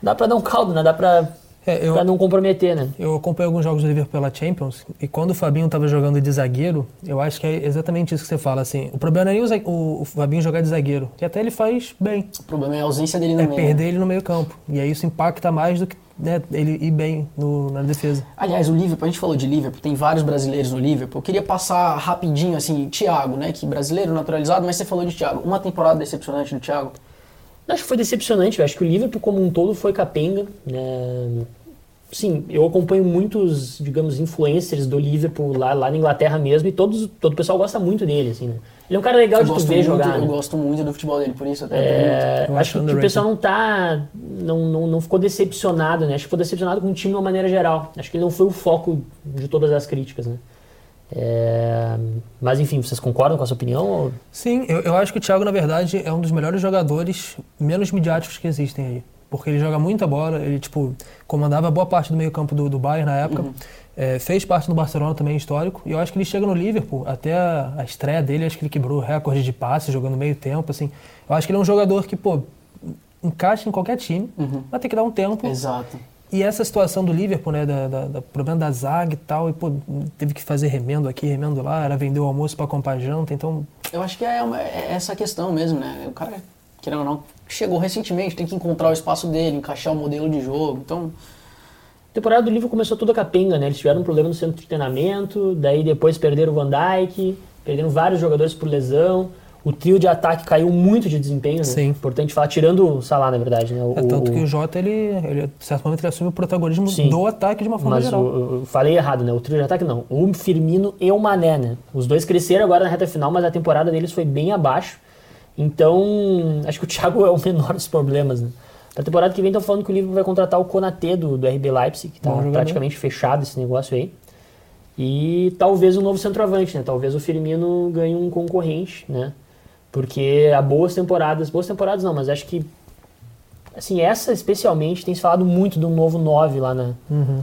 dá pra dar um caldo, né? Dá pra... É, eu, pra não comprometer, né? Eu acompanho alguns jogos do Liverpool pela Champions e quando o Fabinho estava jogando de zagueiro, eu acho que é exatamente isso que você fala, assim. O problema não é nem o, zague, o, o Fabinho jogar de zagueiro, que até ele faz bem. O problema é a ausência dele no é meio. É perder ele no meio campo. E aí isso impacta mais do que, né, ele ir bem no, na defesa. Aliás, o Liverpool, a gente falou de Liverpool, tem vários brasileiros no Liverpool. Eu queria passar rapidinho, assim, Thiago, né? Que brasileiro naturalizado, mas você falou de Thiago. Uma temporada decepcionante do Thiago. Acho que foi decepcionante, eu acho que o Liverpool como um todo foi capenga, né? Sim, eu acompanho muitos, digamos, influencers do Liverpool lá, lá na Inglaterra mesmo, e todos, todo o pessoal gosta muito dele, assim, né? Ele é um cara legal eu de tu ver muito, jogar. Eu né? gosto muito do futebol dele, por isso até. É, eu acho que o pessoal não tá, não, não, não ficou decepcionado, né? Acho que ficou decepcionado com o time de uma maneira geral. Acho que ele não foi o foco de todas as críticas, né? É... Mas enfim, vocês concordam com a sua opinião? Ou... Sim, eu, eu acho que o Thiago, na verdade, é um dos melhores jogadores menos midiáticos que existem aí. Porque ele joga muita bola, ele tipo, comandava boa parte do meio campo do, do Bayern na época, uhum. é, fez parte do Barcelona também, histórico, e eu acho que ele chega no Liverpool, até a, a estreia dele, acho que ele quebrou o recorde de passes jogando meio tempo, assim. Eu acho que ele é um jogador que, pô, encaixa em qualquer time, uhum. vai ter que dar um tempo. Exato. E essa situação do Liverpool, né, da, da, da problema da zaga e tal, e pô, teve que fazer remendo aqui, remendo lá, era vender o almoço para comprar janta, então... Eu acho que é, uma, é essa questão mesmo, né, o cara, querendo ou não, chegou recentemente, tem que encontrar o espaço dele, encaixar o modelo de jogo, então... A temporada do Liverpool começou toda capenga, né, eles tiveram um problema no centro de treinamento, daí depois perderam o Van Dijk, perderam vários jogadores por lesão... O trio de ataque caiu muito de desempenho, né? Sim. Importante falar, tirando o Salah, na verdade, né? O, é tanto o, que o Jota, ele, ele, de certo momento, ele assume o protagonismo sim, do ataque de uma forma mas geral. O, eu falei errado, né? O trio de ataque não. O Firmino e o Mané, né? Os dois cresceram agora na reta final, mas a temporada deles foi bem abaixo. Então, acho que o Thiago é o menor dos problemas, né? Na temporada que vem, estão falando que o Liverpool vai contratar o Konaté do, do R B Leipzig, que tá praticamente fechado esse negócio aí. E talvez um novo centroavante, né? Talvez o Firmino ganhe um concorrente, né? Porque há boas temporadas, boas temporadas não, mas acho que, assim, essa especialmente tem se falado muito do novo nove lá na, uhum.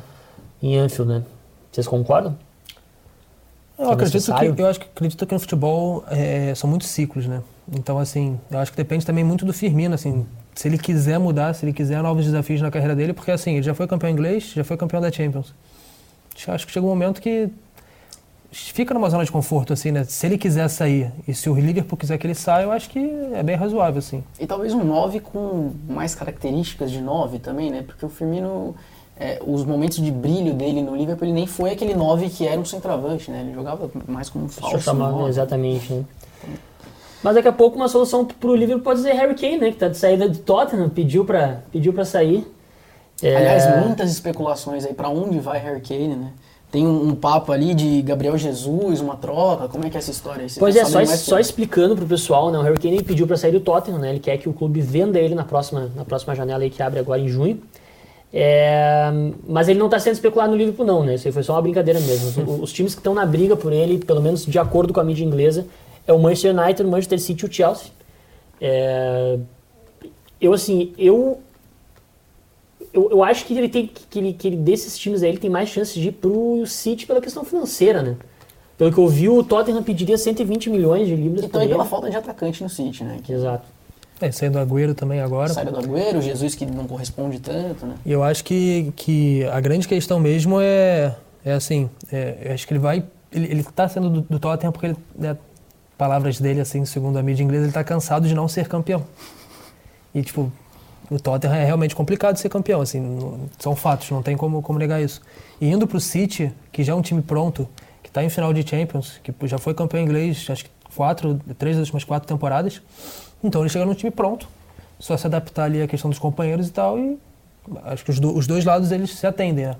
em Anfield, né? Vocês concordam? Eu, é acredito, que, eu acho que, acredito que no futebol é, são muitos ciclos, né? Então, assim, eu acho que depende também muito do Firmino, assim, se ele quiser mudar, se ele quiser novos desafios na carreira dele, porque, assim, ele já foi campeão inglês, já foi campeão da Champions. Acho que chega um momento que... fica numa zona de conforto, assim, né? Se ele quiser sair e se o Liverpool quiser que ele saia, eu acho que é bem razoável, assim. E talvez um nove com mais características de nove também, né? Porque o Firmino, é, os momentos de brilho dele no Liverpool, ele nem foi aquele nove que era um centroavante, né? Ele jogava mais como um falso nove. Exatamente, né? Mas daqui a pouco uma solução pro Liverpool pode ser Harry Kane, né? Que tá de saída do Tottenham, pediu pra, pediu pra sair. É... Aliás, muitas especulações aí pra onde vai Harry Kane, né? Tem um, um papo ali de Gabriel Jesus, uma troca, como é que é essa história aí? Você pois é, só, es, só explicando pro pessoal, né? O Harry Kane pediu para sair do Tottenham, né? Ele quer que o clube venda ele na próxima, na próxima janela aí que abre agora em junho. É, mas ele não tá sendo especulado no Liverpool não, né? Isso aí foi só uma brincadeira mesmo. Os, os times que estão na briga por ele, pelo menos de acordo com a mídia inglesa, é o Manchester United, o Manchester City e o Chelsea. É, eu assim, eu... Eu, eu acho que ele tem que ele, que ele desses times aí ele tem mais chances de ir pro City pela questão financeira, né? Pelo que eu vi, o Tottenham pediria cento e vinte milhões de libras. Então é pela falta de atacante no City, né? Que... Exato. É, saiu do Agüero também agora. Saiu do Agüero, Jesus que não corresponde tanto, né? E eu acho que, que a grande questão mesmo é, é assim, é, eu acho que ele vai, ele, ele tá sendo do, do Tottenham porque ele, né, palavras dele, assim, segundo a mídia inglesa, ele tá cansado de não ser campeão. E tipo... O Tottenham é realmente complicado de ser campeão, assim, não, são fatos, não tem como, como negar isso. E indo pro City, que já é um time pronto, que está em final de Champions, que já foi campeão inglês, acho que quatro, três das últimas quatro temporadas, então ele chega num time pronto, só se adaptar ali à questão dos companheiros e tal, e acho que os, do, os dois lados eles se atendem, né?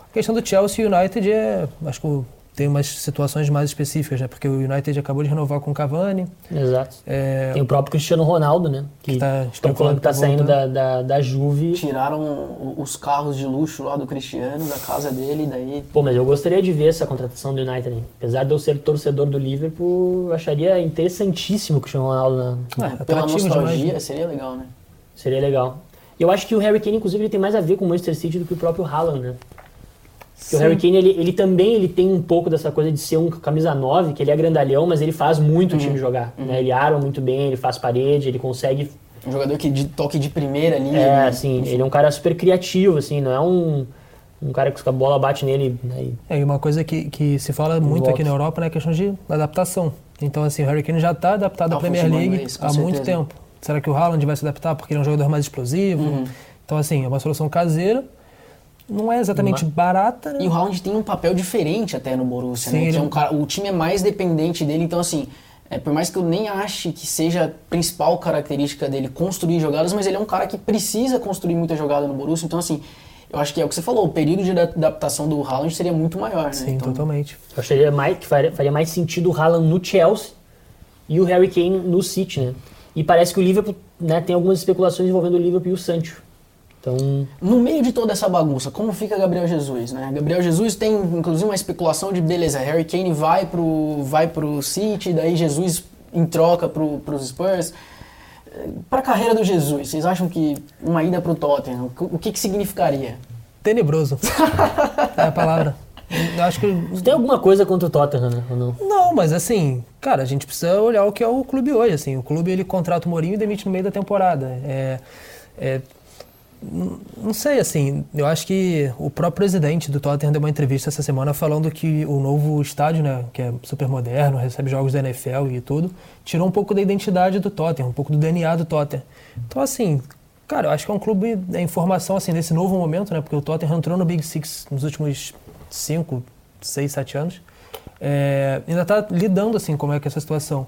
A questão do Chelsea e o United é, acho que o, tem umas situações mais específicas, né? Porque o United acabou de renovar com o Cavani. Exato. É... Tem o próprio Cristiano Ronaldo, né? Que estão falando que está saindo da, da, da Juve. Tiraram os carros de luxo lá do Cristiano, da casa dele, daí... Pô, mas eu gostaria de ver essa contratação do United, hein? Apesar de eu ser torcedor do Liverpool, eu acharia interessantíssimo o Cristiano Ronaldo. Na... É, pela nostalgia, seria legal, né? Seria legal. Eu acho que o Harry Kane, inclusive, ele tem mais a ver com o Manchester City do que o próprio Haaland, né? Porque o Harry Kane, ele, ele também ele tem um pouco dessa coisa de ser um camisa nove, que ele é grandalhão, mas ele faz muito uhum. o time jogar. Uhum. Né? Ele arma muito bem, ele faz parede, ele consegue... Um jogador que de toque de primeira ali. É, né? Assim, ele é um cara super criativo, assim, não é um, um cara que a bola bate nele... Né? É, e uma coisa que, que se fala muito volta. Aqui na Europa, né, é a questão de adaptação. Então, assim, o Harry Kane já está adaptado tá, à Premier League inglês, há certeza. Muito tempo. Será que o Haaland vai se adaptar porque ele é um jogador mais explosivo? Uhum. Então, assim, é uma solução caseira. Não é exatamente Uma... barata, né? E o Haaland tem um papel diferente até no Borussia, sim, né? Que ele... é um cara, o time é mais dependente dele, então assim, É, por mais que eu nem ache que seja a principal característica dele construir jogadas, mas ele é um cara que precisa construir muita jogada no Borussia. Então, assim, eu acho que é o que você falou, o período de adaptação do Haaland seria muito maior, né? Sim, então, totalmente. Eu acharia mais, que faria, faria mais sentido o Haaland no Chelsea e o Harry Kane no City, né? E parece que o Liverpool, né, tem algumas especulações envolvendo o Liverpool e o Sancho. Então... No meio de toda essa bagunça, como fica Gabriel Jesus, né? Gabriel Jesus tem, inclusive, uma especulação de, beleza, Harry Kane vai pro, vai pro City, daí Jesus em troca pro, pros Spurs. Pra carreira do Jesus, vocês acham que uma ida pro Tottenham, o que que significaria? Tenebroso. É a palavra. Eu acho que... Tem alguma coisa contra o Tottenham, né? Ou não? Não, mas assim, cara, a gente precisa olhar o que é o clube hoje, assim. O clube, ele contrata o Mourinho e demite no meio da temporada. É... é... Não sei, assim, eu acho que o próprio presidente do Tottenham deu uma entrevista essa semana falando que o novo estádio, né, que é super moderno, recebe jogos da N F L e tudo, tirou um pouco da identidade do Tottenham, um pouco do D N A do Tottenham. Então, assim, cara, eu acho que é um clube em formação, assim, nesse novo momento, né, porque o Tottenham entrou no Big Six nos últimos cinco, seis, sete anos, é, ainda tá lidando, assim, como é que é essa situação.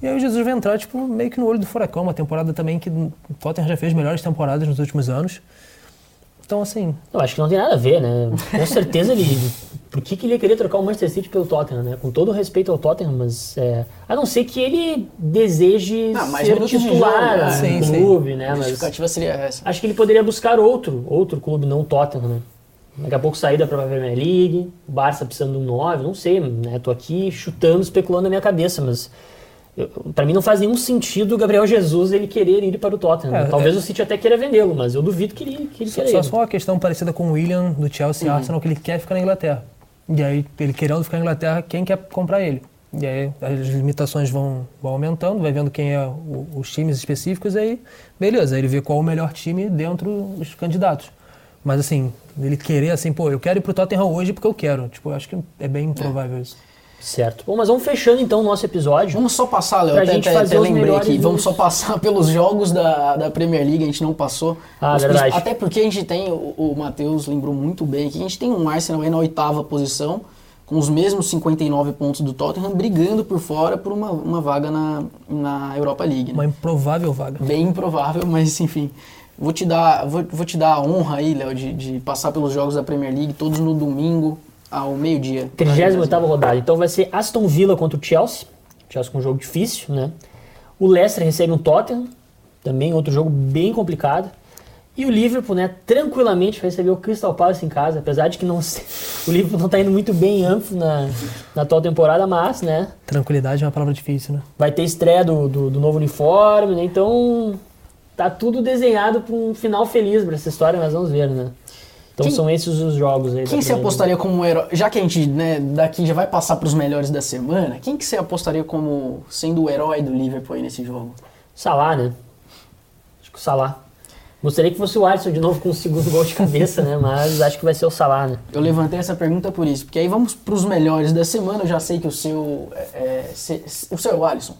E aí o Jesus vai entrar, tipo, meio que no olho do furacão, uma temporada também que o Tottenham já fez melhores temporadas nos últimos anos. Então, assim... Eu acho que não tem nada a ver, né? Com certeza ele... Por que que ele ia querer trocar o Manchester City pelo Tottenham, né? Com todo o respeito ao Tottenham, mas... É... A não ser que ele deseje ah, ser titular no sim, clube, sim. né? Mas a justificativa seria essa. Acho que ele poderia buscar outro, outro clube, não o Tottenham, né? Daqui a pouco saída para a Premier League, o Barça precisando de um nove, não sei, né? Tô aqui chutando, especulando na minha cabeça, mas... Para mim não faz nenhum sentido o Gabriel Jesus ele querer ir para o Tottenham. É, Talvez é. o City até queira vendê-lo, mas eu duvido que ele, que ele queira só, ir. Só uma questão parecida com o William do Chelsea e uhum. Arsenal, que ele quer ficar na Inglaterra. E aí, ele querendo ficar na Inglaterra, quem quer comprar ele? E aí, as limitações vão, vão aumentando, vai vendo quem é o, os times específicos, e aí, beleza, aí ele vê qual o melhor time dentro dos candidatos. Mas assim, ele querer assim, pô, eu quero ir para o Tottenham hoje porque eu quero. Tipo, eu acho que é bem improvável é. isso. Certo. Bom, mas vamos fechando então o nosso episódio. Vamos só passar, Léo, até, até, até lembrei aqui. Livros. Vamos só passar pelos jogos da, da Premier League, a gente não passou. Ah, Os, verdade. Até porque a gente tem, o, o Matheus lembrou muito bem aqui, a gente tem um Arsenal aí na oitava posição, com os mesmos cinquenta e nove pontos do Tottenham, brigando por fora por uma, uma vaga na, na Europa League. Né? Uma improvável vaga. Bem improvável, mas enfim. Vou te dar, vou, vou te dar a honra aí, Léo, de, de passar pelos jogos da Premier League, todos no domingo. Ao meio-dia. trigésima oitava rodada. Então vai ser Aston Villa contra o Chelsea. Chelsea com um jogo difícil, né? O Leicester recebe um Tottenham. Também outro jogo bem complicado. E o Liverpool, né? Tranquilamente vai receber o Crystal Palace em casa. Apesar de que não o Liverpool não tá indo muito bem em amplo na, na atual temporada, mas, né? Tranquilidade é uma palavra difícil, né? Vai ter estreia do, do, do novo uniforme, né? Então tá tudo desenhado para um final feliz pra essa história. Nós vamos ver, né? Então quem, são esses os jogos aí. Quem você apostaria como herói? Já que a gente, né, daqui já vai passar para os melhores da semana, quem que você apostaria como sendo o herói do Liverpool aí nesse jogo? Salah, né? Acho que o Salah. Gostaria que fosse o Alisson de novo com o segundo gol de cabeça, né? Mas acho que vai ser o Salah, né? Eu levantei essa pergunta por isso, porque aí vamos para os melhores da semana. Eu já sei que o seu é, se, o seu é o Alisson.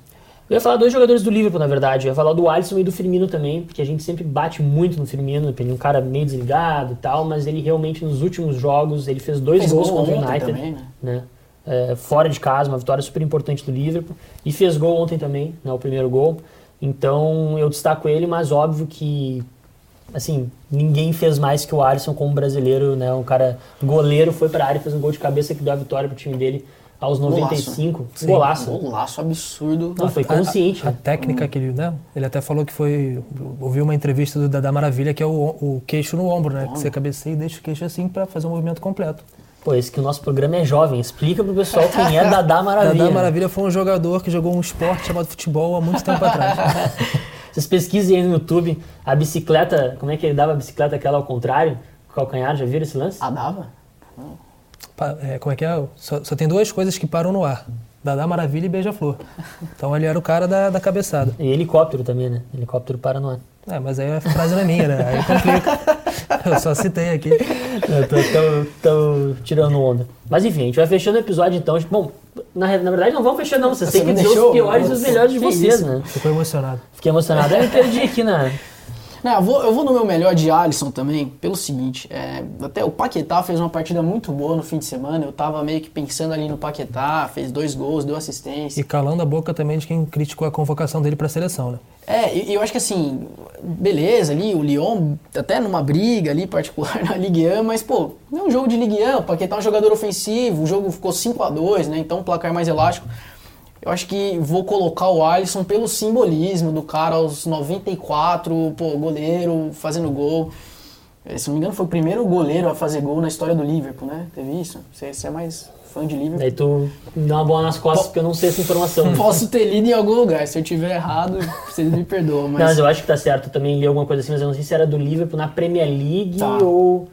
Eu ia falar dois jogadores do Liverpool, na verdade. Eu ia falar do Alisson e do Firmino também, porque a gente sempre bate muito no Firmino, ele é um cara meio desligado e tal, mas ele realmente, nos últimos jogos, ele fez dois fez gols gol contra o United, também, né? Né? É, fora de casa, uma vitória super importante do Liverpool, e fez gol ontem também, né, o primeiro gol. Então, eu destaco ele, mas óbvio que, assim, ninguém fez mais que o Alisson como brasileiro, né, um cara goleiro, foi pra área e fez um gol de cabeça que deu a vitória pro time dele. Aos noventa e cinco, golaço. Golaço, né? Golaço absurdo. Não, foi consciente. A, a, a técnica hum. que ele, né? Ele até falou que foi... Ouviu uma entrevista do Dadá Maravilha, que é o, o queixo no ombro, né? Bom. Que você cabeceia e deixa o queixo assim pra fazer um movimento completo. Pô, esse que o nosso programa é jovem. Explica pro pessoal quem é Dadá Maravilha. Dadá Maravilha foi um jogador que jogou um esporte chamado futebol há muito tempo atrás. Vocês pesquisem aí no YouTube a bicicleta... Como é que ele dava a bicicleta aquela ao contrário? O calcanhar, já viram esse lance? Ah, dava? Não. É, como é que é? Só, só tem duas coisas que param no ar. Dadá Maravilha e Beija-Flor. Então ele era o cara da, da cabeçada. E helicóptero também, né? Helicóptero para no ar. É, mas aí a frase não é minha, né? Aí complica. Eu só citei aqui. Eu tô, tô, tô tirando onda. Mas enfim, a gente vai fechando o episódio então. Bom, na, na verdade não vamos fechar não. Vocês têm que dizer os piores e os melhores de vocês, né? Ficou emocionado. Fiquei emocionado. Eu me perdi aqui na... Não, eu, vou, eu vou no meu melhor de Alisson também, pelo seguinte, é, até o Paquetá fez uma partida muito boa no fim de semana, eu tava meio que pensando ali no Paquetá, fez dois gols, deu assistência. E calando a boca também de quem criticou a convocação dele pra seleção, né? É, e eu acho que assim, beleza ali, o Lyon até numa briga ali particular na Ligue um, mas pô, não é um jogo de Ligue um, o Paquetá é um jogador ofensivo, o jogo ficou cinco a dois, né, então um placar mais elástico. Eu acho que vou colocar o Alisson pelo simbolismo do cara aos noventa e quatro, pô, goleiro fazendo gol. Se não me engano, foi o primeiro goleiro a fazer gol na história do Liverpool, né? Teve isso? Você, você é mais fã de Liverpool. Daí tu me dá uma bola nas costas, P- porque eu não sei essa informação. Posso ter lido em algum lugar. Se eu tiver errado, vocês me perdoam. Mas... Não, mas eu acho que tá certo. Eu também li alguma coisa assim, mas eu não sei se era do Liverpool na Premier League tá. ou...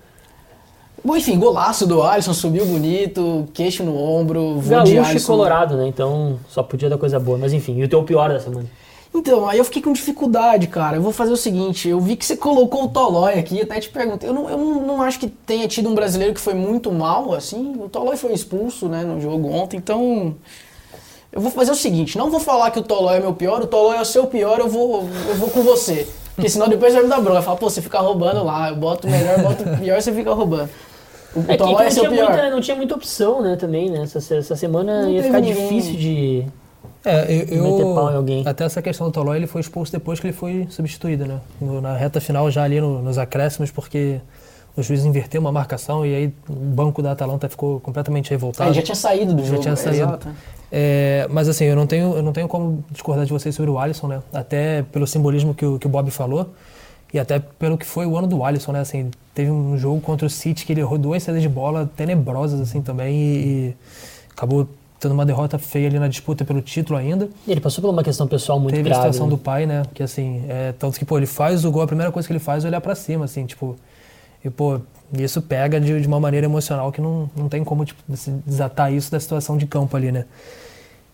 Bom, enfim, golaço do Alisson, subiu bonito, queixo no ombro, voo de Alisson. E colorado, né? Então só podia dar coisa boa. Mas enfim, e o teu pior dessa semana? Então, aí eu fiquei com dificuldade, cara. Eu vou fazer o seguinte, eu vi que você colocou o Tolói aqui, até te perguntei. Eu não, eu não acho que tenha tido um brasileiro que foi muito mal, assim. O Tolói foi expulso, né, no jogo ontem, então... Eu vou fazer o seguinte, não vou falar que o Tolói é meu pior, o Tolói é o seu pior, eu vou, eu vou com você. Porque senão depois vai me dar bronca. Fala, pô, você fica roubando lá, eu boto o melhor, eu boto o pior, você fica roubando. O é, Tolói é seu tinha pior. Muita, não tinha muita opção, né, também, né? Essa, essa semana não ia ficar ninguém. Difícil de... É, eu, eu até essa questão do Tolói, ele foi expulso depois que ele foi substituído, né? No, na reta final, já ali no, nos acréscimos, porque o juiz inverteu uma marcação e aí o banco da Atalanta ficou completamente revoltado. Ah, já tinha saído do já jogo. Já tinha saído. Exato. É, mas assim, eu não, tenho, eu não tenho como discordar de vocês sobre o Alisson, né? Até pelo simbolismo que o, que o Bob falou e até pelo que foi o ano do Alisson, né? Assim, teve um jogo contra o City que ele errou duas saídas de bola tenebrosas, assim, também e, e acabou... tendo uma derrota feia ali na disputa pelo título ainda. Ele passou por uma questão pessoal muito grave. Teve a situação né? do pai, né? Que assim, é, tanto que, pô, ele faz o gol, a primeira coisa que ele faz é olhar pra cima, assim, tipo... E, pô, isso pega de, de uma maneira emocional que não, não tem como, tipo, desatar isso da situação de campo ali, né?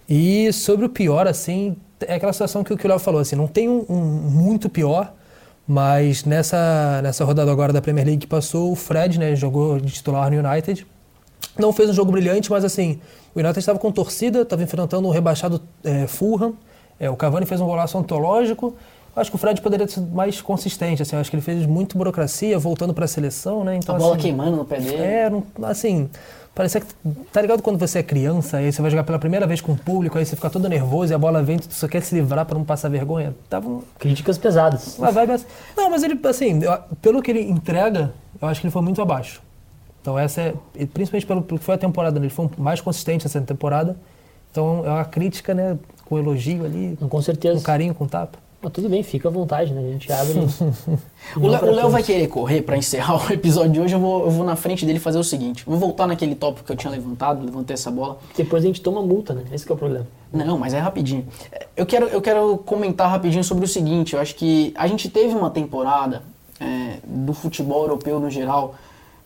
E sobre o pior, assim, é aquela situação que, que o Léo falou, assim, não tem um, um muito pior, mas nessa, nessa rodada agora da Premier League que passou, o Fred, né, jogou de titular no United. Não fez um jogo brilhante, mas assim... O United estava com torcida, estava enfrentando um rebaixado é, Fulham. É, o Cavani fez um golaço antológico. Acho que o Fred poderia ser mais consistente. Assim, acho que ele fez muito burocracia, voltando para a seleção. Né? Então, a bola assim, queimando no pé dele. É, assim... Parecia que... Tá ligado quando você é criança e aí você vai jogar pela primeira vez com o público, aí você fica todo nervoso e a bola vem, tu só quer se livrar para não passar vergonha? Tava um... Críticas pesadas. Uma vibe assim. Não, mas ele, assim... Pelo que ele entrega, eu acho que ele foi muito abaixo. Então essa é, principalmente pelo, pelo que foi a temporada, né? Ele foi mais consistente essa temporada, então é uma crítica, né, com elogio ali, com certeza, com carinho, com tapa. Mas tudo bem, fica à vontade, né, a gente abre. O Léo vai querer correr para encerrar o episódio de hoje, eu vou, eu vou na frente dele fazer o seguinte, vou voltar naquele tópico que eu tinha levantado, levantei essa bola. Depois a gente toma multa, né, esse que é o problema. Não, mas é rapidinho. Eu quero, eu quero comentar rapidinho sobre o seguinte, eu acho que a gente teve uma temporada é, do futebol europeu no geral,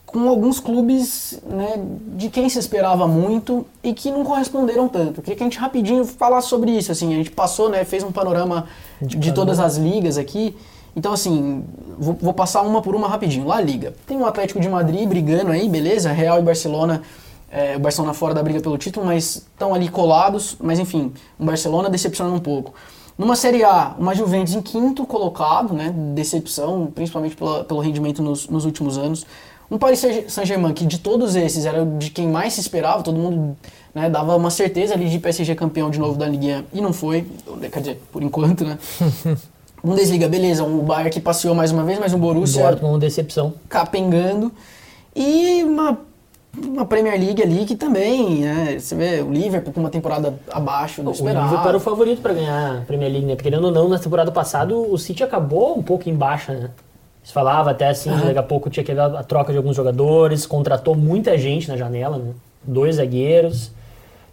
com alguns clubes, né, de quem se esperava muito e que não corresponderam tanto. Eu queria que a gente rapidinho falasse sobre isso, assim, a gente passou, né, fez um panorama de, de todas as ligas aqui, então assim, vou, vou passar uma por uma rapidinho. La Liga, tem o Atlético de Madrid brigando aí, beleza, Real e Barcelona, é, o Barcelona fora da briga pelo título, mas estão ali colados, mas enfim, o Barcelona decepcionando um pouco. Numa Série A, uma Juventus em quinto colocado, né, decepção, principalmente pela, pelo rendimento nos, nos últimos anos. Um Paris Saint-Germain, que de todos esses era de quem mais se esperava, todo mundo, né, dava uma certeza ali de P S G campeão de novo da Ligue um, e não foi, quer dizer, por enquanto, né? Bundesliga, beleza, o Bayern que passeou mais uma vez, mas o Borussia... Dortmund, decepção. Capengando. E uma, uma Premier League ali que também, né, você vê o Liverpool com uma temporada abaixo do esperado. O Liverpool era o favorito para ganhar a Premier League, né? Querendo ou não, na temporada passada o City acabou um pouco em baixa, né? Você falava até assim, uhum. Daqui a pouco tinha que ver a troca de alguns jogadores, contratou muita gente na janela, né? Dois zagueiros.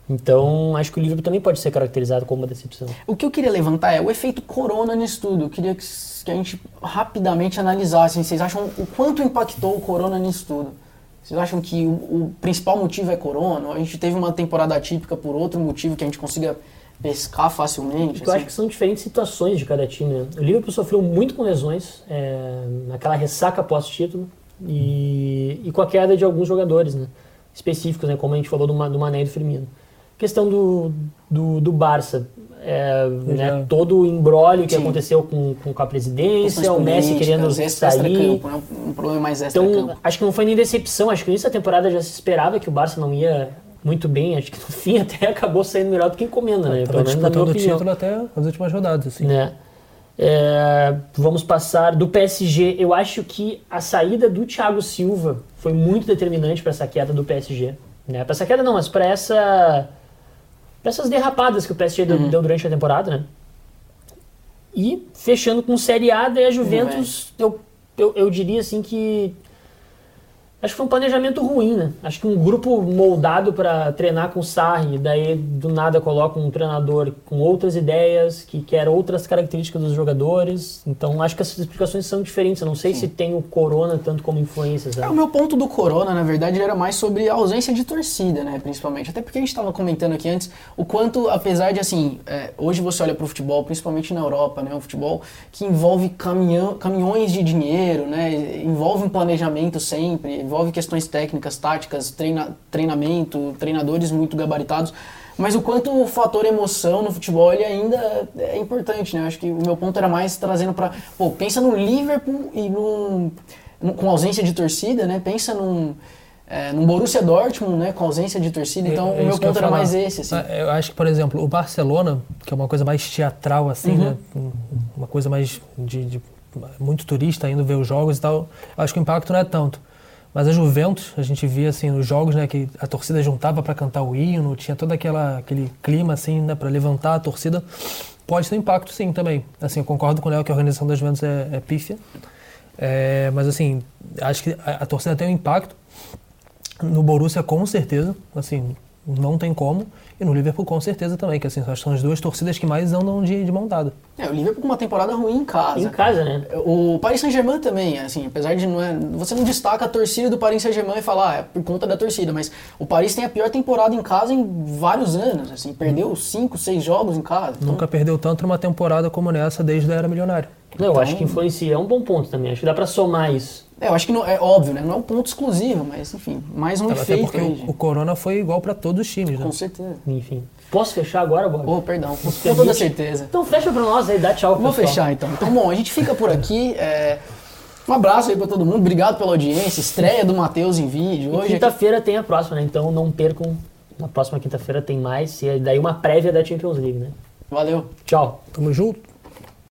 Então, acho que o Liverpool também pode ser caracterizado como uma decepção. O que eu queria levantar é o efeito corona nisso tudo. Eu queria que a gente rapidamente analisasse. Vocês acham o quanto impactou o corona nisso tudo? Vocês acham que o, o principal motivo é corona? A gente teve uma temporada atípica por outro motivo que a gente consiga... pescar facilmente. Eu assim. Acho que são diferentes situações de cada time, né? O Liverpool sofreu muito com lesões, é, naquela ressaca pós-título e, e com a queda de alguns jogadores, né? Específicos, né? Como a gente falou do, do Mané e do Firmino. Questão do, do, do Barça, é, né, todo o imbróglio que aconteceu com, com a presidência, o Messi querendo sair. Campo, um problema mais então, acho que não foi nem decepção, acho que no início da temporada já se esperava que o Barça não ia muito bem, acho que no fim até acabou saindo melhor do que encomenda, né? Pelo menos na minha opinião. Título até as últimas rodadas, assim. Né? É, vamos passar do P S G. Eu acho que a saída do Thiago Silva foi muito determinante para essa queda do P S G, né? Para essa queda não, mas para essa, para essas derrapadas que o P S G uhum. deu, deu durante a temporada, né? E fechando com Série A, daí a Juventus, uhum. eu, eu, eu diria assim que acho que foi um planejamento ruim, né? Acho que um grupo moldado para treinar com o Sarri, daí do nada coloca um treinador com outras ideias, que quer outras características dos jogadores. Então acho que essas explicações são diferentes. Eu não sei Sim. se tem o Corona tanto como influência, sabe? É, o meu ponto do Corona, na verdade, era mais sobre a ausência de torcida, né? Principalmente. Até porque a gente estava comentando aqui antes o quanto, apesar de assim, é, hoje você olha para o futebol, principalmente na Europa, né? Um futebol que envolve caminhão, caminhões de dinheiro, né? Envolve um planejamento sempre, envolve questões técnicas, táticas, treina, treinamento, treinadores muito gabaritados, mas o quanto o fator emoção no futebol ele ainda é importante, né? Acho que o meu ponto era mais trazendo para, pô, pensa no Liverpool e num, num, com ausência de torcida, né? Pensa num, é, num Borussia Dortmund, né? Com ausência de torcida, então é, é o meu ponto era mais esse, assim. Eu acho que, por exemplo, o Barcelona, que é uma coisa mais teatral, assim, uhum. né? Uma coisa mais de, de muito turista indo ver os jogos e tal, acho que o impacto não é tanto. Mas a Juventus, a gente via assim nos jogos, né, que a torcida juntava para cantar o hino, tinha todo aquela, aquele clima assim, né, para levantar a torcida. Pode ter impacto, sim, também. Assim, eu concordo com o Léo que a organização da Juventus é, é pífia. É, mas assim, acho que a, a torcida tem um impacto. No Borussia, com certeza, assim, não tem como. E no Liverpool, com certeza também, que assim, são as duas torcidas que mais andam de, de mão dada. É, o Liverpool com uma temporada ruim em casa. Em casa, né? O Paris Saint-Germain também, assim, apesar de não é... Você não destaca a torcida do Paris Saint-Germain e fala, ah, é por conta da torcida, mas o Paris tem a pior temporada em casa em vários anos, assim, perdeu hum. cinco, seis jogos em casa. Nunca então... perdeu tanto numa temporada como nessa desde a era milionária. Não, eu então... acho que influencia, é um bom ponto também, acho que dá pra somar isso. É, eu acho que não, é óbvio, né? Não é um ponto exclusivo, mas enfim, mais um Até efeito. Porque aí, o, o Corona foi igual pra todos os times, né? Com certeza. Enfim. Posso fechar agora, Bob? Oh, perdão, com toda certeza. Então fecha pra nós aí, dá tchau pro pessoal. Vou fechar então. Então bom, a gente fica por aqui. É... Um abraço aí pra todo mundo, obrigado pela audiência, estreia do Matheus em vídeo. Hoje. Quinta-feira tem a próxima, né? Então não percam, na próxima quinta-feira tem mais, e daí uma prévia da Champions League, né? Valeu. Tchau. Tamo junto.